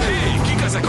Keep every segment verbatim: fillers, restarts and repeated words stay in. Hé, kik ezek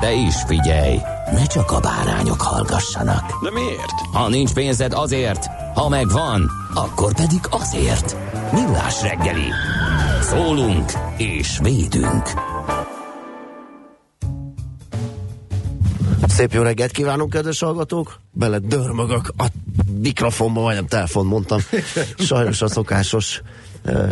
De is figyelj, ne csak a bárányok hallgassanak. De miért? Ha nincs pénzed, azért, ha megvan, akkor pedig azért. Millás reggeli. Szólunk és védünk. Szép jó reggelt kívánunk, kedves hallgatók! Bele dörmögök a mikrofonba, majdnem telefon mondtam. Sajnos a szokásos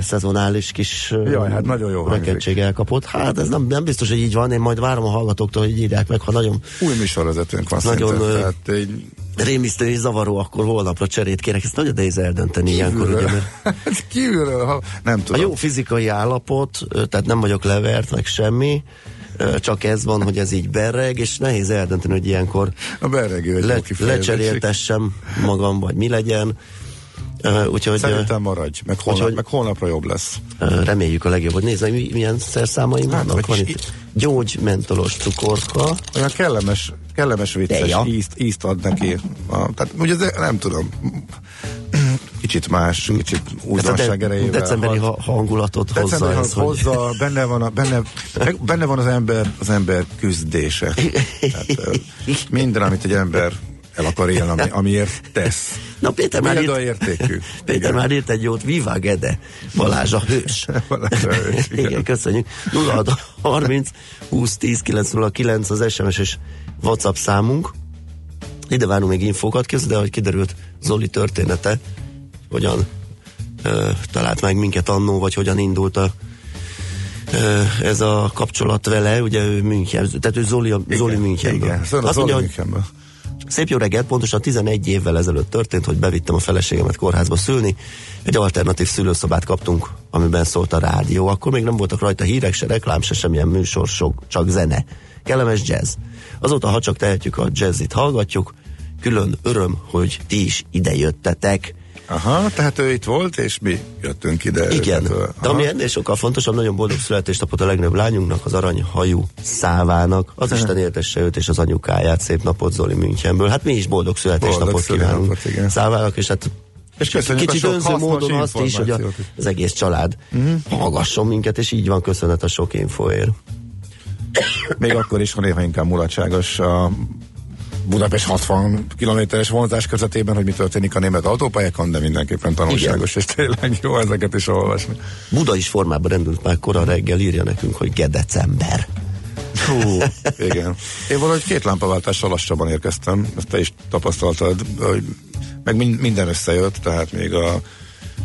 szezonális kis Jaj, hát nagyon jó rekentség elkapott. Hát ez nem, nem biztos, hogy így van, én majd várom a hallgatóktól, hogy írják meg, ha nagyon... Új műsorvezetőnk van nagyon szinte, tehát így... rémisztő és zavaró, akkor holnapra cserét kérek. Ezt nagyon nehéz eldönteni ilyenkor, ugye? Mert... Kívülről, ha... nem tudom. A jó fizikai állapot, tehát nem vagyok levert, meg semmi, csak ez van, hogy ez így berreg, és nehéz eldönteni, hogy ilyenkor a berregő, le, lecseréltessem magam, vagy mi legyen. Uh, úgyhogy, Szerintem maradj, meg, holnap, úgyhogy, meg holnapra jobb lesz. Uh, reméljük a legjobb, hogy nézd, hogy milyen szerszámaim hát, vannak. Van itt, itt gyógymentolos cukorka. Olyan kellemes, kellemes vicces ízt, ízt ad neki. A, tehát ugye nem tudom, kicsit más, kicsit újdonság erejével. Decemberi ha, hangulatot decemberi hozzá. Decemberi hozza, hogy... benne, van a, benne, benne van az ember, az ember küzdése. Tehát, minden, amit egy ember el akar élni, ami, amiért tesz. Na, Péter már írt, Péter már írt egy jót, Viva Gede, Balázs a hős. Balázs a hős, igen. Igen, köszönjük. nulla hat harminc húsz tíz kilenc nulla kilenc az es em es és WhatsApp számunk. Ide várunk még infókat, képzeld el, hogy kiderült Zoli története, hogyan ö, talált meg minket annó, vagy hogyan indult a ez a kapcsolat vele, ugye ő Münchenből, tehát ő Zoli, a, Zoli Münchenből. Igen, szóval Zoli Münchenből. Szép jó reggelt, pontosan tizenegy évvel ezelőtt történt, hogy bevittem a feleségemet kórházba szülni. Egy alternatív szülőszobát kaptunk, amiben szólt a rádió. Akkor még nem voltak rajta hírek, se reklám, se semmilyen műsor, sok, csak zene. Kellemes jazz. Azóta, ha csak tehetjük, a jazzit hallgatjuk. Külön öröm, hogy ti is ide jöttetek. Aha, tehát ő itt volt, és mi jöttünk ide. Igen, de ami ennél sokkal fontosabb, nagyon boldog születésnapot a legnagyobb lányunknak, az aranyhajú Szávának. Az Isten éltesse őt és az anyukáját, szép napot Zoli Münchenből. Hát mi is boldog születésnapot kívánunk Szávának, és hát és kicsit önző módon azt is, hogy a, az egész család uh-huh. hallgasson minket, és így van, köszönet a sok infóért. Még akkor is, ha néha inkább mulatságos a Budapest hatvan kilométeres vonzás közvetében, hogy mi történik a német autópályákon, de mindenképpen tanulságos, igen. És tényleg jó ezeket is olvasni. Buda is formában rendült már kora reggel, írja nekünk, hogy Gedecember. Hú, igen. Én valahogy két lámpaváltással lassabban érkeztem, ezt te is tapasztaltad, hogy meg minden összejött, tehát még a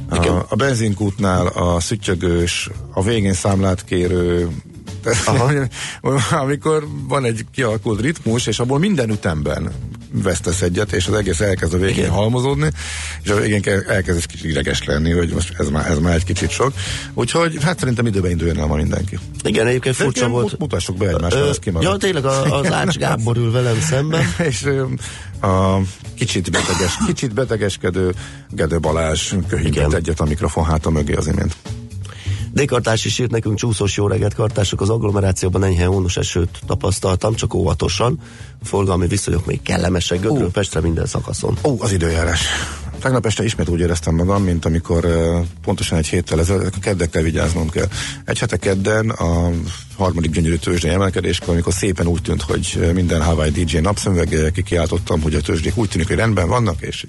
a, a benzinkútnál a szüttyögős, a végén számlát kérő. Aha. Amikor van egy kialakult ritmus, és abból minden ütemben vesztesz egyet, és az egész elkezd a végén igen. halmozódni, és a végén elkezd egy kicsit ideges lenni, hogy most ez már, ez már egy kicsit sok. Úgyhogy hát szerintem időben induljon el ma mindenki. Igen, egyébként furcsa volt. Mutassuk be egymásra, ez kimarad. Ja, tényleg az Ács Gábor ül velem szemben. És a kicsit beteges, kicsit betegeskedő Gede Balázs köhígett egyet a mikrofon háta mögé az imént. Dékartárs is írt nekünk, csúszós jó reggelt kartások, az agglomerációban enyhe hónos esőt tapasztaltam, csak óvatosan. A forgalmi viszonyok még kellemesek, Gödről Pestre minden szakaszon. Ó, az időjárás. Tegnap este ismét úgy éreztem magam, mint amikor uh, pontosan egy héttel ezelőtt, keddekkel vigyáznom kell. Egy hete kedden a harmadik gyönyörű tőzsdei emelkedéskor, amikor szépen úgy tűnt, hogy minden Hawaii dé jé napszemüveg, kikiáltottam, hogy a tőzsdék úgy tűnik, hogy rendben vannak, és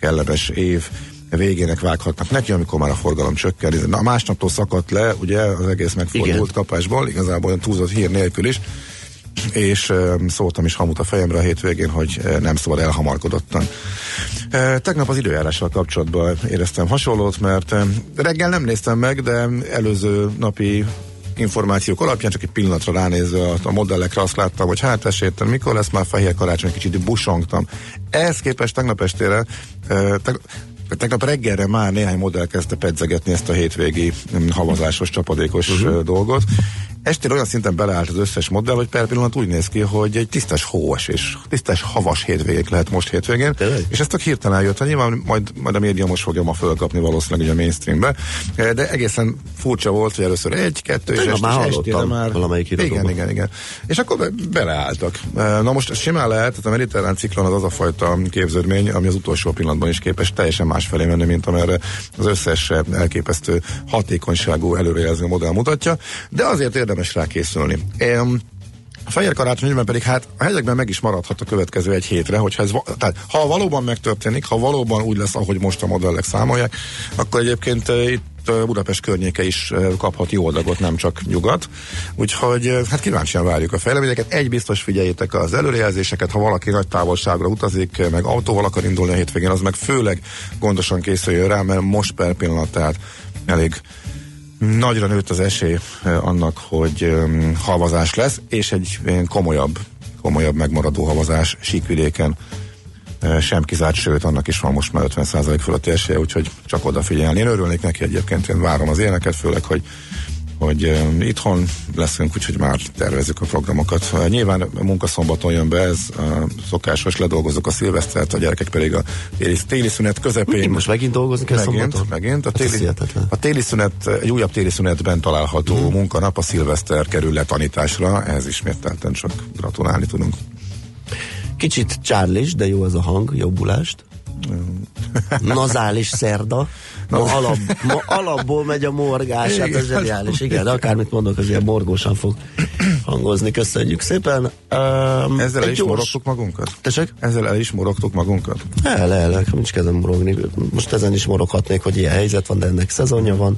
kellemes év végének vághatnak neki, amikor már a forgalom csökken. Na, másnaptól szakadt le, ugye, az egész megfordult igen. kapásból, igazából olyan túlzott hír nélkül is. és szóltam is hamut a fejemre a hétvégén, hogy nem szabad elhamarkodottan. Tegnap az időjárással kapcsolatban éreztem hasonlót, mert reggel nem néztem meg, de előző napi információk alapján csak egy pillanatra ránézve a modellekre azt láttam, hogy hát esélytelen, mikor lesz már fehér karácsony, kicsit busongtam. Ehhez képest tegnap estére tegnap, tegnap reggelre már néhány modell kezdte pedzegetni ezt a hétvégi havazásos, csapadékos uh-huh. dolgot. Estére olyan szinten beleállt az összes modell, hogy per pillanat úgy néz ki, hogy egy tisztes hóes és tisztes havas hétvégék lehet most hétvégén. Tényleg? És ezt tök hirtelen jött, hogy nyilván majd, majd a média most fogja ma fölkapni valószínűleg a mainstreambe, de egészen furcsa volt, hogy először egy, kettő, és estére már... Estére már... Valamelyik irodóban. Igen, igen, igen. És akkor be, beleálltak. Na most simán lehet, a mediterrán ciklon az az a fajta képződmény, ami az utolsó pillanatban is képes teljesen másfelé menni, mint amerre az összes elképesztő hatékonyságú előrejelző modell mutatja, de azért érdemes érdemes rákészülni. Um, a fehér karácsonyban pedig hát a hegyekben meg is maradhat a következő egy hétre, hogyha ez va- tehát, ha valóban megtörténik, ha valóban úgy lesz, ahogy most a modellek számolják, akkor egyébként uh, itt Budapest környéke is kaphat jó adagot, nem csak nyugat. Úgyhogy hát kíváncsian várjuk a fejleményeket. Egy biztos, figyeljétek az előrejelzéseket, ha valaki nagy távolságra utazik, meg autóval akar indulni a hétvégén, az meg főleg gondosan készüljön rá, mert most per pillanat tehát elég nagyra nőtt az esély annak, hogy havazás lesz, és egy komolyabb, komolyabb megmaradó havazás síkvidéken sem kizárt, sőt, annak is van most már ötven százalék fölötti esélye, úgyhogy csak odafigyelni. Én örülnék neki egyébként, én várom az éneket, főleg, hogy, hogy itthon leszünk, úgyhogy már tervezzük a programokat. Nyilván munkaszombaton jön be ez, szokásos, ledolgozok a szilvesztert, a gyerekek pedig a téli, téli szünet közepén. Most megint dolgozni kell szombaton? Megint, a téli, a téli szünet, egy újabb téli szünetben található hmm. munkanap, a szilveszter kerül le tanításra, ehhez ismételten csak gratulálni tudunk. Kicsit csárlis, de jó ez a hang, jobbulást. Nazális szerda. Ma, alap, ma alapból megy a morgás, hát ez zseniális. Igen, de akármit mondok, az ilyen morgósan fog hangozni. Köszönjük szépen. Um, Ezzel el is gyors... morogtuk magunkat? Tessék? Ezzel el is morogtuk magunkat? El, el, el, nincs kezdem morogni. Most ezen is moroghatnék, hogy ilyen helyzet van, de ennek szezonja van.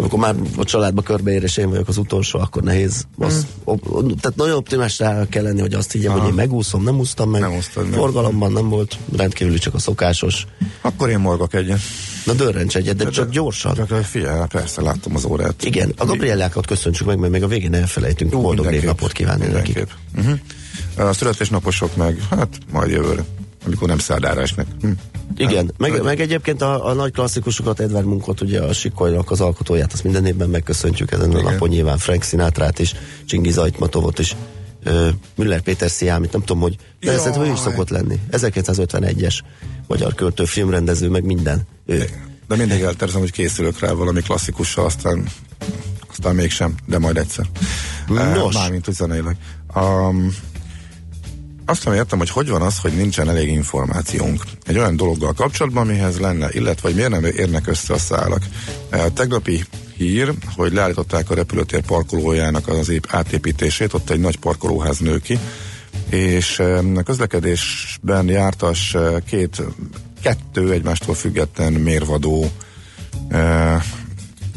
Amikor már a családba körbeér, és én vagyok az utolsó, akkor nehéz. Az, mm. op, tehát nagyon optimistára kell lenni, hogy azt higgyem, ah. hogy én megúszom, nem úsztam meg. Nem úsztad, nem. Forgalomban nem volt, rendkívül csak a szokásos. Akkor én morgok egyet. Na dörrents egyet, de, de csak de, gyorsan. Csak figyelj, persze, láttam az órát. Igen, a Gabriellákat köszöntsük meg, mert még a végén elfelejtünk. Jó, boldog névnapot kívánni nekik. Uh-huh. A születésnaposok meg, hát majd jövőre, amikor nem Szádára esnek. Hm. Igen, meg, meg egyébként a, a nagy klasszikusokat, Edvard Munchot, ugye a Sikolynak az alkotóját, azt minden évben megköszöntjük ezen a napon, nyilván Frank Sinatrát is, Csingiz Ajtmatovot is, uh, Müller Péter Sziámit, nem tudom, hogy de ez hogy is szokott lenni. ezerkilencszázötvenegyes magyar költő, filmrendező, meg minden. Ő. De mindig eltervezem, hogy készülök rá valami klasszikussal, aztán, aztán mégsem, de majd egyszer. Nos. Mármint, hogy zeneileg. Um, Azt nem értem, hogy hogy van az, hogy nincsen elég információnk egy olyan dologgal kapcsolatban, mihez lenne, illetve hogy miért nem érnek össze a szálak. E, tegnapi hír, hogy leállították a repülőtér parkolójának az épp átépítését, ott egy nagy parkolóház nő ki, és e, a közlekedésben jártas e, két, kettő egymástól független mérvadó e,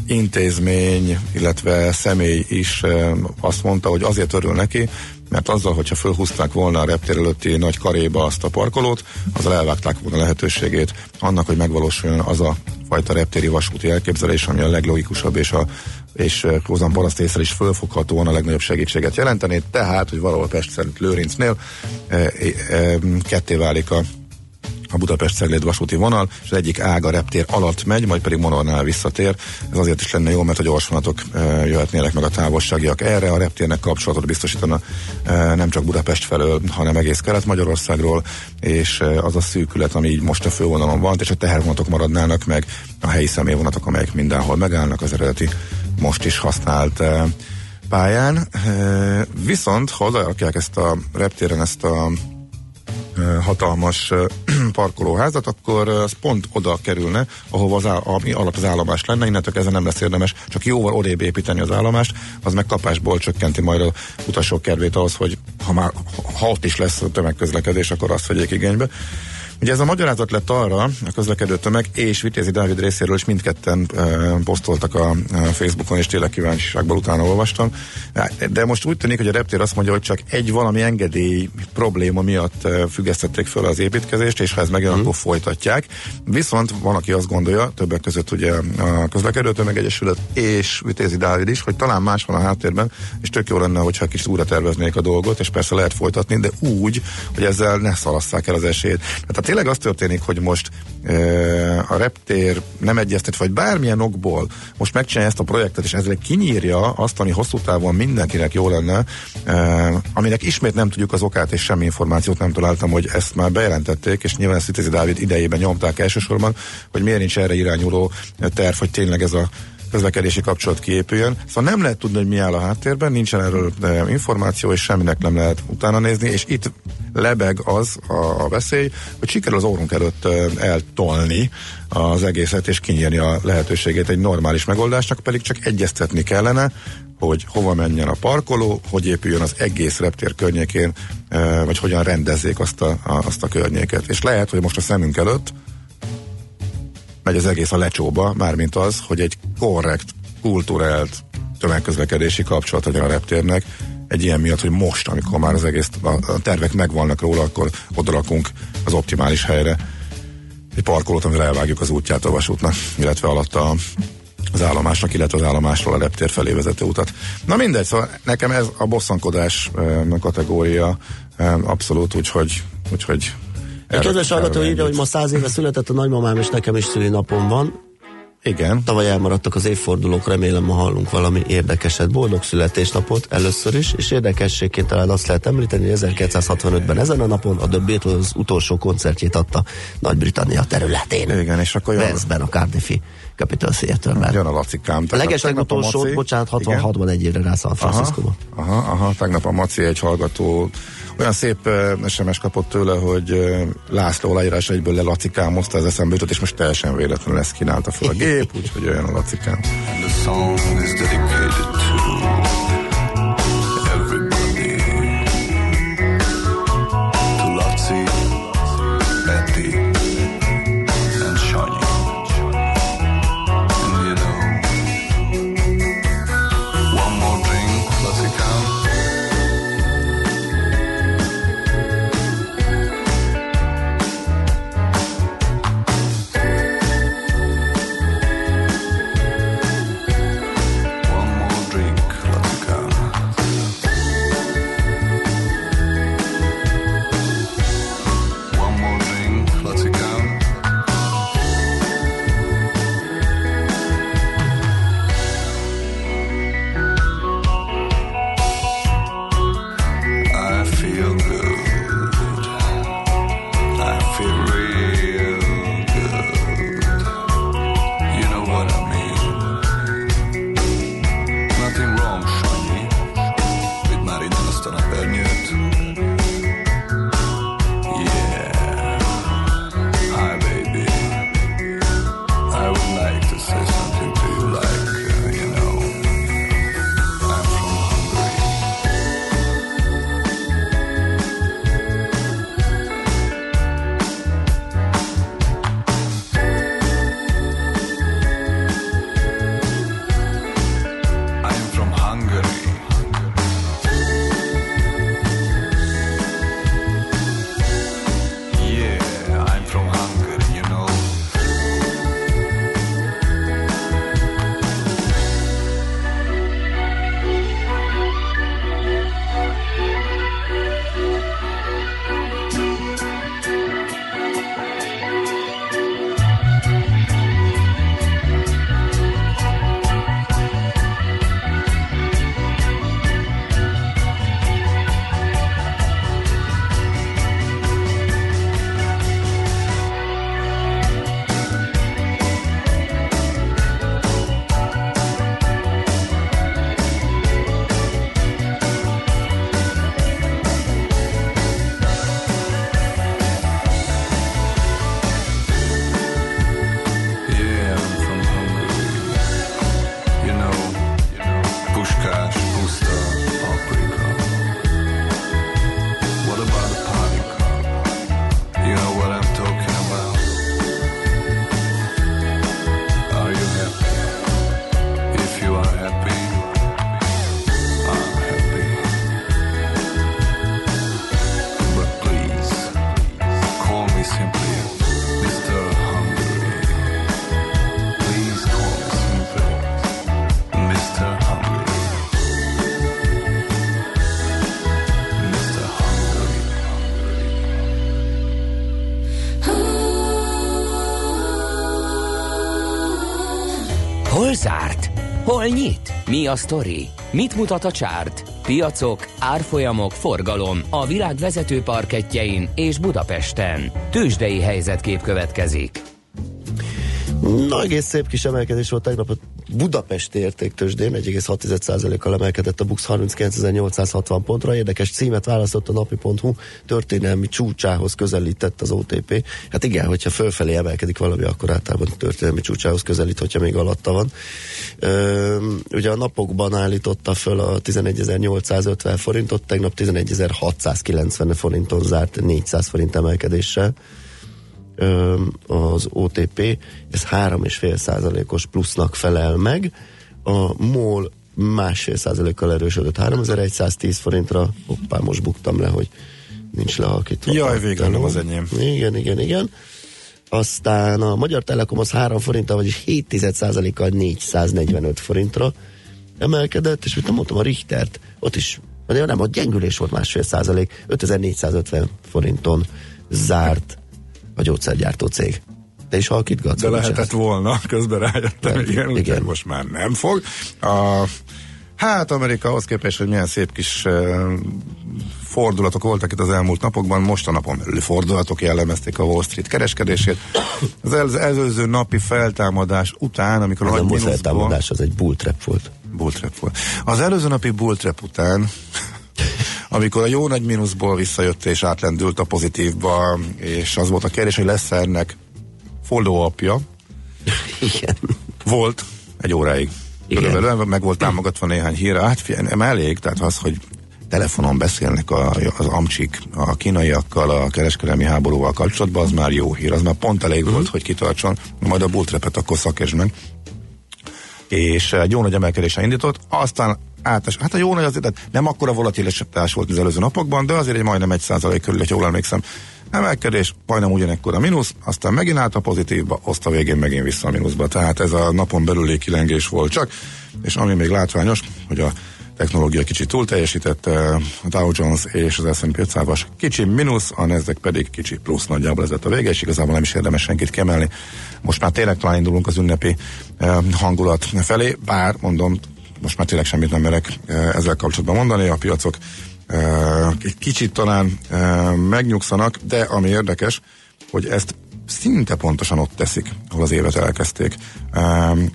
intézmény, illetve személy is e, azt mondta, hogy azért örül neki, mert azzal, hogyha fölhúzták volna a reptér előtti nagy karéba azt a parkolót, azzal elvágták volna lehetőségét annak, hogy megvalósuljon az a fajta reptéri vasúti elképzelés, ami a leglogikusabb és a és Kózan paraszt észre is fölfoghatóan a legnagyobb segítséget jelenteni, tehát, hogy valahol Pest szerint Lőrincnél e, e, e, ketté válik a a Budapest-Cegléd vasúti vonal, és az egyik ág a reptér alatt megy, majd pedig monornál visszatér. Ez azért is lenne jó, mert a gyorsvonatok e, jöhetnének meg a távolságiak erre. A reptérnek kapcsolatot biztosítana e, nem csak Budapest felől, hanem egész Kelet-Magyarországról, és e, az a szűkület, ami így most a fővonalon van, és a tehervonatok maradnának meg, a helyi személyvonatok, amelyek mindenhol megállnak az eredeti, most is használt e, pályán. E, viszont, ha odarakják ezt a reptéren ezt a hatalmas parkolóházat, akkor az pont oda kerülne, ahova az áll, ami alap az állomás lenne, innentől ezen nem lesz érdemes csak jóval odébb építeni az állomást, az meg kapásból csökkenti majd a utasok kedvét ahhoz, hogy ha már ha ott is lesz a tömegközlekedés, akkor azt vegyék igénybe. Ugye ez a magyarázat lett arra, a Közlekedő Tömeg és Vitézi Dávid részéről is mindketten e, posztoltak a e, Facebookon, és tényleg kíváncsiságban utána olvastam. De most úgy tűnik, hogy a reptér azt mondja, hogy csak egy valami engedély probléma miatt függesztették föl az építkezést, és ha ez megjön, mm. akkor folytatják. Viszont van, aki azt gondolja, többek között ugye a Közlekedő Tömeg Egyesület és Vitézi Dávid is, hogy talán más van a háttérben, és tök jó lenne, hogyha kis újra terveznék a dolgot, és persze lehet folytatni, de úgy, hogy ezzel ne szalasszák el az esélyt. Tehát tényleg az történik, hogy most e, a reptér nem egyeztet, vagy bármilyen okból most megcsinálja ezt a projektet, és ezzel kinyírja azt, ami hosszú távon mindenkinek jó lenne, e, aminek ismét nem tudjuk az okát, és semmi információt nem találtam, hogy ezt már bejelentették, és nyilván Vitézi Dávid idejében nyomták elsősorban, hogy miért nincs erre irányuló terv, hogy tényleg ez a közlekedési kapcsolat kiépüljön. Szóval nem lehet tudni, hogy mi áll a háttérben, nincsen erről információ, és semminek nem lehet utána nézni, és itt lebeg az a veszély, hogy sikerül az orrunk előtt eltolni az egészet, és kinyírni a lehetőségét egy normális megoldásnak, pedig csak egyeztetni kellene, hogy hova menjen a parkoló, hogy épüljön az egész reptér környékén, vagy hogyan rendezzék azt a, azt a környéket. És lehet, hogy most a szemünk előtt megy az egész a lecsóba, mármint az, hogy egy korrekt, kulturált tömegközlekedési kapcsolat legyen a reptérnek, egy ilyen miatt, hogy most, amikor már az egész a tervek megvannak róla, akkor odarakunk az optimális helyre egy parkolót, amire elvágjuk az útját a vasútnak, illetve alatt a, az állomásnak, illetve az állomásról a reptér felé vezető utat. Na mindegy, szóval nekem ez a bosszankodás kategória abszolút, úgyhogy, úgyhogy a kedves hallgató írja, hogy ma száz éve született a nagymamám, és nekem is szülinapom van. Igen. Tavaly elmaradtak az évfordulók, remélem ma hallunk valami érdekeset. Boldog születésnapot először is, és érdekességként talán azt lehet említeni, hogy ezerkilencszázhatvanötben ezen a napon a The Beatles utolsó koncertjét adta Nagy-Britannia területén. Igen, és akkor jön. Veszben a Cardiffi Capital Theaterben. Jön a lacikám. A legeslegutolsó, bocsánat, hatvanhatban egy évre rá San Francisco-ban. Aha, aha, aha, tegnap a Maci egy hallgató olyan szép es em es kapott tőle, hogy László aláírás egyből le lacikámozta, az eszembe jutott, és most teljesen véletlenül ezt kínálta fel a gép, úgyhogy olyan a lacikám. zárt? Hol nyit? Mi a sztori? Mit mutat a csárt? Piacok, árfolyamok, forgalom a világ vezető parkettjein és Budapesten. Tőzsdei helyzetkép következik. Na, egész szép kis emelkedés volt tegnap a Budapesti értéktőzsdén, egy egész hat százalékkal emelkedett a BUX harminckilencezer-nyolcszázhatvan pontra. Érdekes címet választott a napi pont hu, történelmi csúcsához közelített az o té pé. Hát igen, hogyha fölfelé emelkedik valami, akkor általában történelmi csúcsához közelít, hogyha még alatta van. Üm, ugye a napokban állította föl a tizenegyezer-nyolcszázötven forintot, tegnap tizenegyezer-hatszázkilencven forinton zárt, négyszáz forint emelkedéssel az o té pé, ez három egész öt százalékos plusznak felel meg. A MOL másfél százalékkal erősödött háromezer-száz tíz forintra. Hoppá, most buktam le, hogy nincs lehalkítva. Jaj, végre nem az enyém. Igen, igen, igen. Aztán a Magyar Telekom az három forinttal, vagyis hét tized százalékkal négyszáznegyvenöt forintra emelkedett, és mit nem mondtam, a Richtert, ott is, nem, ott gyengülés volt másfél százalék, ötezer-négyszázötven forinton zárt a gyógyszergyártó cég. De is halkítgatsz. De lehetett ezt? Volna, közben rájöttem, de, igen, igen. Most már nem fog. A, hát Amerika ahhoz képest, hogy milyen szép kis uh, fordulatok voltak itt az elmúlt napokban, most a napon belül fordulatok jellemezték a Wall Street kereskedését. Az, el, az előző napi feltámadás után, amikor a nagy mínuszból... A feltámadás az egy bull trap volt. Bull trap volt. Az előző napi bull trap után... amikor a jó nagy mínuszból visszajött és átlendült a pozitívba, és az volt a kérdés, hogy lesz ennek follow-upja. Igen. Volt egy óráig. Igen. Meg volt támogatva néhány hír, átfigyelni, nem elég, tehát az, hogy telefonon beszélnek a, az amcsik a kínaiakkal, a kereskedelmi háborúval kapcsolatban, az már jó hír, az már pont elég uh-huh. volt, hogy kitartson, majd a bulltrapet akkor szakesd meg. És egy jó nagy emelkedésen indított, aztán átes. Hát a jó nagy azért, nem akkora volatilitás volt az előző napokban, de azért egy majdnem egy százalék körül, hogy jól emlékszem. Emelkedés, majdnem ugyanekkor a mínusz, aztán megint állt a pozitívba, azt a végén megint vissza a mínuszba. Tehát ez a napon belüli kilengés volt csak, és ami még látványos, hogy a technológia kicsit túl teljesített, a Dow Jones és az es and pé ötszázas kicsi mínusz, a Nasdaq pedig kicsi plusz, nagyjából ez lett a vége, és igazából nem is érdemes senkit kiemelni. Most már tényleg talán indulunk az ünnepi hangulat felé, bár mondom, most már tényleg semmit nem merek ezzel kapcsolatban mondani, a piacok egy kicsit talán megnyugszanak, de ami érdekes, hogy ezt szinte pontosan ott teszik, ahol az évet elkezdték,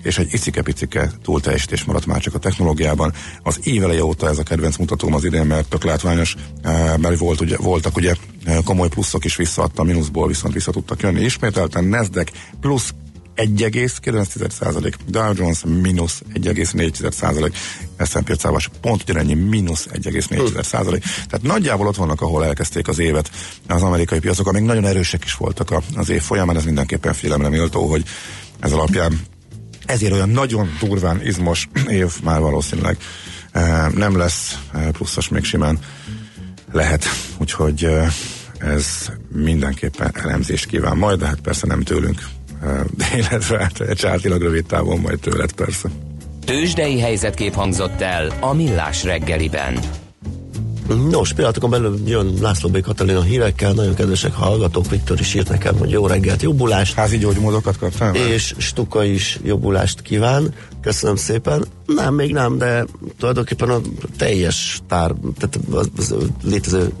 és egy icike-picike túlteljesítés maradt már csak a technológiában. Az év eleje óta ez a kedvenc mutatóm az idén, mert tök látványos, mert volt, ugye, voltak ugye komoly pluszok is, visszaadta a mínuszból, viszont vissza tudtak jönni ismételten. Nasdaq plusz egy egész kilenc százalék, Dow Jones mínusz egy egész négy százalék, es and pé ötszázas pont ugyanennyi, mínusz egy egész négy százalék. Tehát nagyjából ott vannak, ahol elkezdték az évet az amerikai piacok, amik nagyon erősek is voltak az év folyamán, ez mindenképpen figyelemre méltó, hogy ez alapján ezért olyan nagyon durván izmos év már valószínűleg nem lesz, pluszos még simán lehet, úgyhogy ez mindenképpen elemzést kíván majd, de hát persze nem tőlünk, de illetve csártilag rövid távon majd tőled persze. Tőzsdei helyzetkép hangzott el a Millás reggeliben. Nos, pillanatokon belül jön László B. Katalin a hírekkel, nagyon kedvesek hallgatók, Viktor is írt nekem, hogy jó reggelt, jobbulást. Házi gyógymódokat kaptál? És Stuka is jobbulást kíván. Köszönöm szépen. Nem, még nem, de tulajdonképpen a teljes tár, tehát az, az létező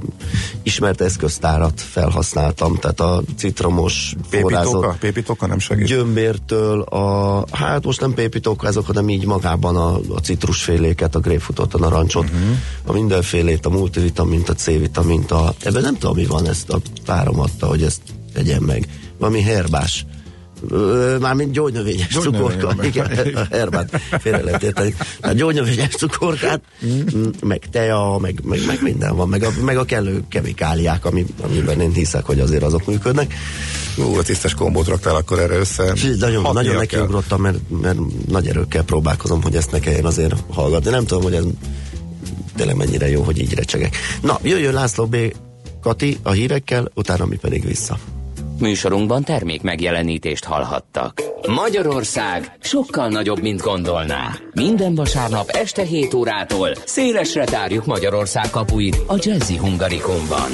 ismert eszköztárat felhasználtam, tehát a citromos forrázott pépitoka nem segít. Gyömbértől a, hát most nem pépitokázok, hanem így magában a, a citrusféléket, a grapefruitot, a narancsot, uh-huh. a mindenfélét, a multivitamint, a C-vitamint, a, ebben nem tudom mi van, ezt a párom adta, hogy ezt tegyen meg. Valami herbás. Mármint gyógynövényes cukorka. Igen, herbát félre lehet érteni. A gyógynövényes cukorkát, meg tea, meg, meg, meg minden van, meg a, meg a kellő kemikáliák, ami, amiben én hiszek, hogy azért azok működnek. Ú, a tisztes kombót raktál akkor erre össze. Nagyon, nagyon nekiugrottam, mert, mert nagy erőkkel próbálkozom, hogy ezt ne kelljen azért hallgatni. Nem tudom, hogy ez tényleg mennyire jó, hogy így recsegek. Na, jöjjön László B. Kati a hírekkel, utána mi pedig vissza. Műsorunkban termék megjelenítést hallhattak. Magyarország sokkal nagyobb, mint gondolná. Minden vasárnap este hét órától szélesre tárjuk Magyarország kapuit a Jazzy Hungarikumban.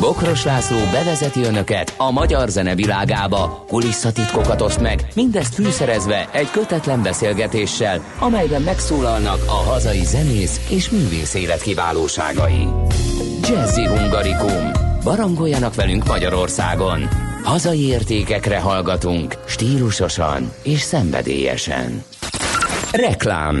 Bokros László bevezeti önöket a magyar zene világába, kulisszatitkokat oszt meg, mindezt fűszerezve egy kötetlen beszélgetéssel, amelyben megszólalnak a hazai zenész és művész élet kiválóságai. Jazzy Hungarikum. Barangoljanak velünk Magyarországon. Hazai értékekre hallgatunk, stílusosan és szenvedélyesen. Reklám.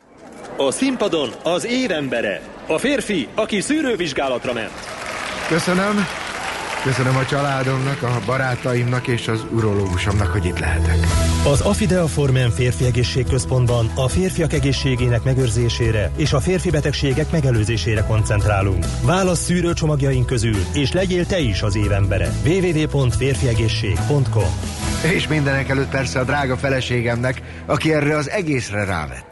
A színpadon az évembere, a férfi, aki szűrővizsgálatra ment. Köszönöm. Köszönöm a családomnak, a barátaimnak és az urológusomnak, hogy itt lehetek. Az Afidea Formen férfi egészségközpontban a férfiak egészségének megőrzésére és a férfi betegségek megelőzésére koncentrálunk. Válassz szűrőcsomagjaink közül, és legyél te is az évembere. double-u double-u double-u pont férfiegészség pont com. És mindenek előtt persze a drága feleségemnek, aki erre az egészre rávett.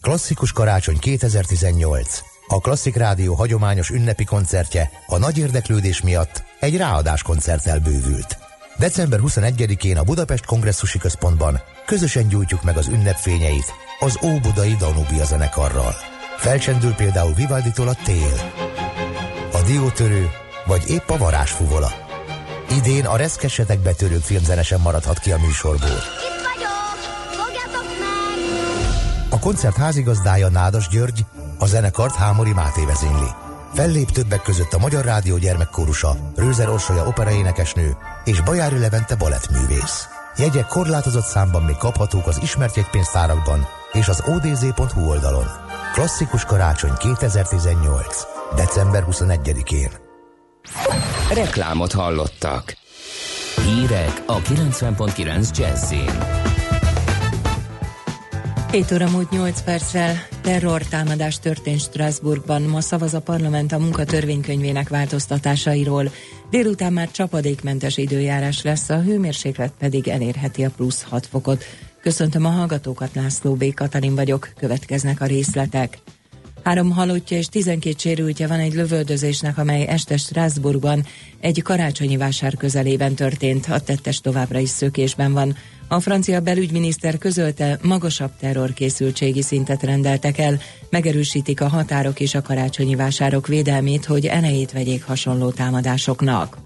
Klasszikus Karácsony kétezer-tizennyolc. A Klasszik Rádió hagyományos ünnepi koncertje a nagy érdeklődés miatt egy ráadás koncerttel bővült. december huszonegyedikén a Budapest Kongresszusi Központban közösen gyújtjuk meg az ünnepfényeit az Óbudai Danubia zenekarral. Felcsendül például Vivalditól a tél, a diótörő vagy épp a varázsfuvola. Idén a Reszkessetek betörők filmzene sem maradhat ki a műsorból. A koncert házigazdája Nádas György, a zenekart Hámori Máté vezényli. Fellép többek között a Magyar Rádió gyermekkórusa, Rőzer Orsolya operaénekesnő és Bajári Levente balettművész. Jegyek korlátozott számban még kaphatók az ismert jegypénztárakban és az o d z pont h u oldalon. Klasszikus Karácsony kétezer-tizennyolc. december huszonegyedikén. Reklámot hallottak. Hírek a kilencven egész kilenc Jazzyn. hét óra múlt nyolc perccel. Terrortámadás történt Strasbourgban. Ma szavaz a parlament a munkatörvénykönyvének változtatásairól. Délután már csapadékmentes időjárás lesz, a hőmérséklet pedig elérheti a plusz hat fokot. Köszöntöm a hallgatókat, László B. Katalin vagyok, következnek a részletek. Három halottja és tizenkét sérültje van egy lövöldözésnek, amely este Strasbourgban egy karácsonyi vásár közelében történt. A tettes továbbra is szökésben van. A francia belügyminiszter közölte, magasabb terrorkészültségi szintet rendeltek el, megerősítik a határok és a karácsonyi vásárok védelmét, hogy elejét vegyék hasonló támadásoknak.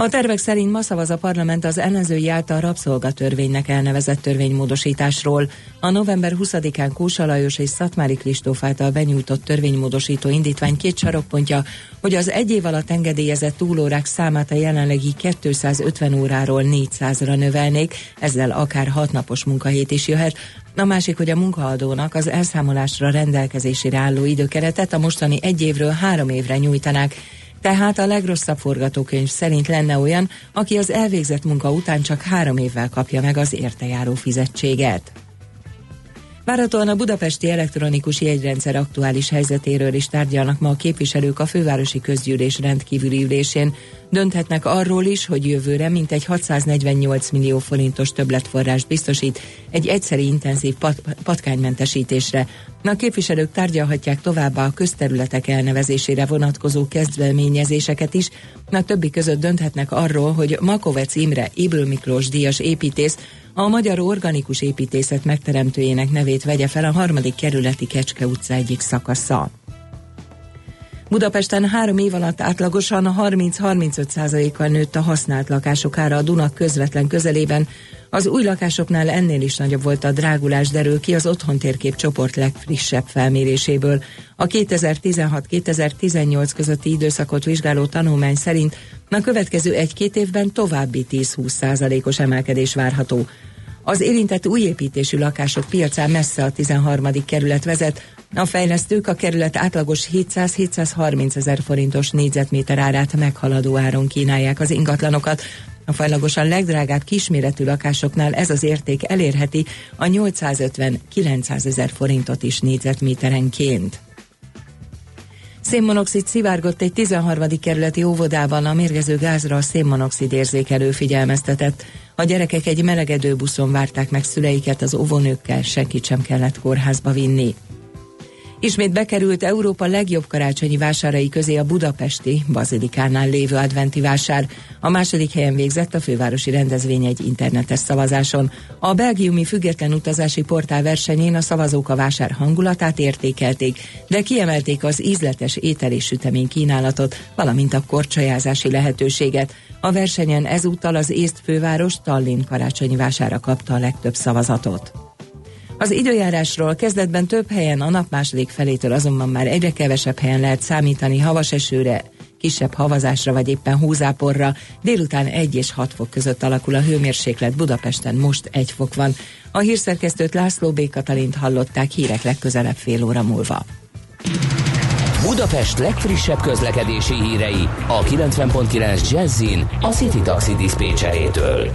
A tervek szerint ma szavaz a parlament az ellenzői által rabszolgatörvénynek elnevezett törvénymódosításról. A november huszadikán Kósa Lajos és Szatmári Kristóf által benyújtott törvénymódosító indítvány két sarokpontja, hogy az egy év alatt engedélyezett túlórák számát a jelenlegi kétszázötven óráról négyszázra növelnék, ezzel akár hat napos munkahét is jöhet. A másik, hogy a munkaadónak az elszámolásra rendelkezésére álló időkeretet a mostani egy évről három évre nyújtanák. Tehát a legrosszabb forgatókönyv szerint lenne olyan, aki az elvégzett munka után csak három évvel kapja meg az értejáró fizetséget. Várhatóan a budapesti elektronikus jegyrendszer aktuális helyzetéről is tárgyalnak ma a képviselők a fővárosi közgyűlés rendkívüli ülésén. Dönthetnek arról is, hogy jövőre mintegy hatszáznegyvennyolc millió forintos többletforrást biztosít egy egyszeri intenzív pat- patkánymentesítésre. A képviselők tárgyalhatják továbbá a közterületek elnevezésére vonatkozó kezdeményezéseket is. A többi között dönthetnek arról, hogy Makovecz Imre, Ybl Miklós díjas építész, a magyar organikus építészet megteremtőjének nevét vegye fel a harmadik kerületi Kecske utca egyik szakasza. Budapesten három év alatt átlagosan harminc-harmincöt százalékkal nőtt a használt lakások ára a Duna közvetlen közelében. Az új lakásoknál ennél is nagyobb volt a drágulás, derül ki az Otthon Térkép csoport legfrissebb felméréséből. A kétezer-tizenhat-kétezer-tizennyolc közötti időszakot vizsgáló tanulmány szerint a következő egy-két évben további tíz-húsz százalékos emelkedés várható. Az érintett újépítésű lakások piacán messze a tizenharmadik kerület vezet. A fejlesztők a kerület átlagos hétszáz-hétszázharminc ezer forintos négyzetméter árát meghaladó áron kínálják az ingatlanokat. A fajlagosan legdrágább kisméretű lakásoknál ez az érték elérheti a nyolcszázötven-kilencszáz ezer forintot is négyzetméterenként. Szénmonoxid szivárgott egy tizenharmadik kerületi óvodában, a mérgező gázra a szénmonoxid érzékelő figyelmeztetett. A gyerekek egy melegedő buszon várták meg szüleiket, az óvónőkkel, senkit sem kellett kórházba vinni. Ismét bekerült Európa legjobb karácsonyi vásárai közé a budapesti Bazilikánál lévő adventi vásár. A második helyen végzett a fővárosi rendezvény egy internetes szavazáson. A belgiumi független utazási portál versenyén a szavazók a vásár hangulatát értékelték, de kiemelték az ízletes étel és sütemény kínálatot, valamint a korcsolyázási lehetőséget. A versenyen ezúttal az észt főváros Tallinn karácsonyi vására kapta a legtöbb szavazatot. Az időjárásról: kezdetben több helyen, a nap második felétől azonban már egyre kevesebb helyen lehet számítani havas esőre, kisebb havazásra vagy éppen hózáporra. Délután egy és hat fok között alakul a hőmérséklet, Budapesten most egy fok van. A hírszerkesztőt, László B. Katalint hallották, hírek legközelebb fél óra múlva. Budapest legfrissebb közlekedési hírei a kilencven pont kilenc Jazzyn a City Taxi diszpécsejétől.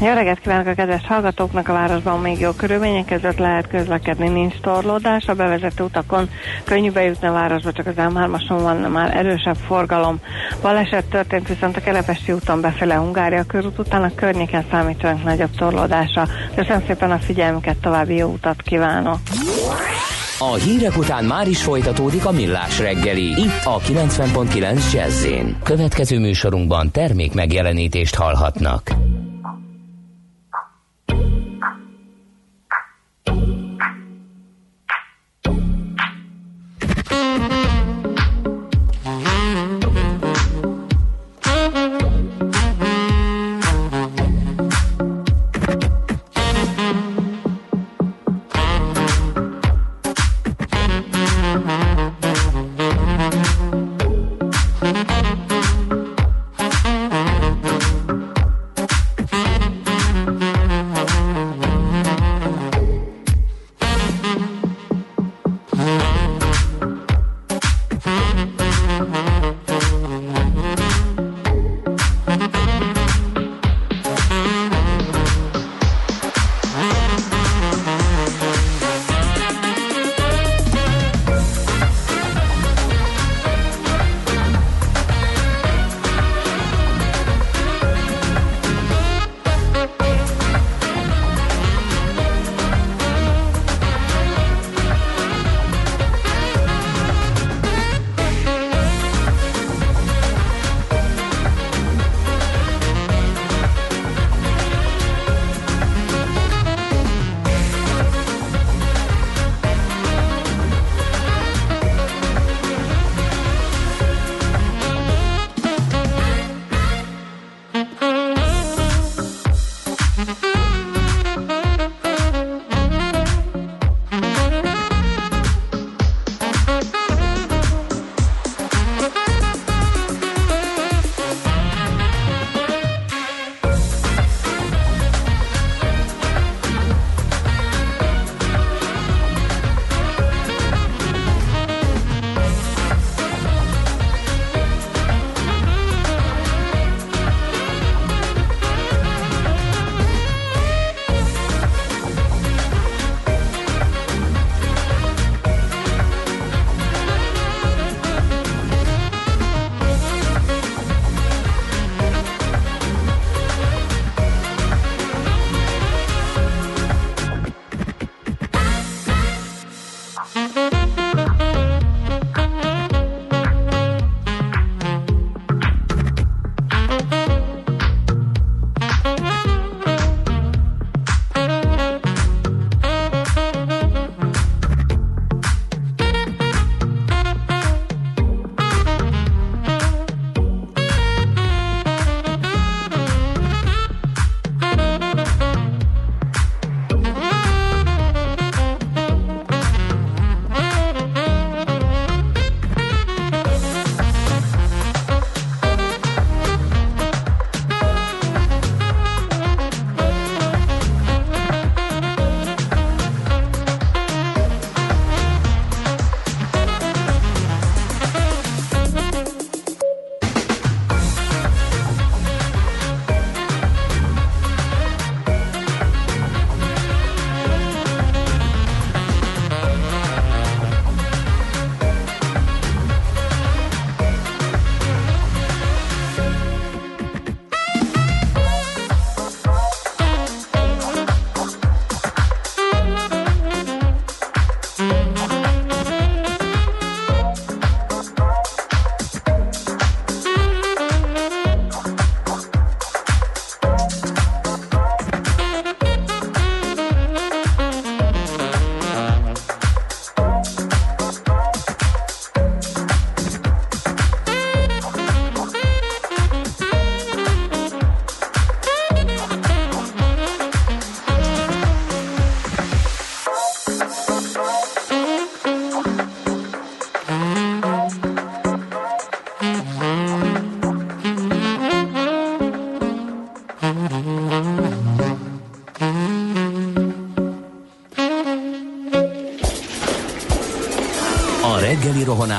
Jó reggelt kívánok a kedves hallgatóknak! A városban még jó körülmények között lehet közlekedni, nincs torlódás. A bevezető utakon könnyű bejutni a városba, csak az M hármason van már erősebb forgalom. Baleset történt viszont a Kelepesi úton befele Hungária körút után, a környéken számítsanak nagyobb torlódásra. Köszönöm szépen a figyelmüket, további jó utat kívánok! A hírek után már is folytatódik a Millás reggeli, itt a kilencven pont kilenc Jazzyn. Következő műsorunkban termék megjelenítést hallhatnak.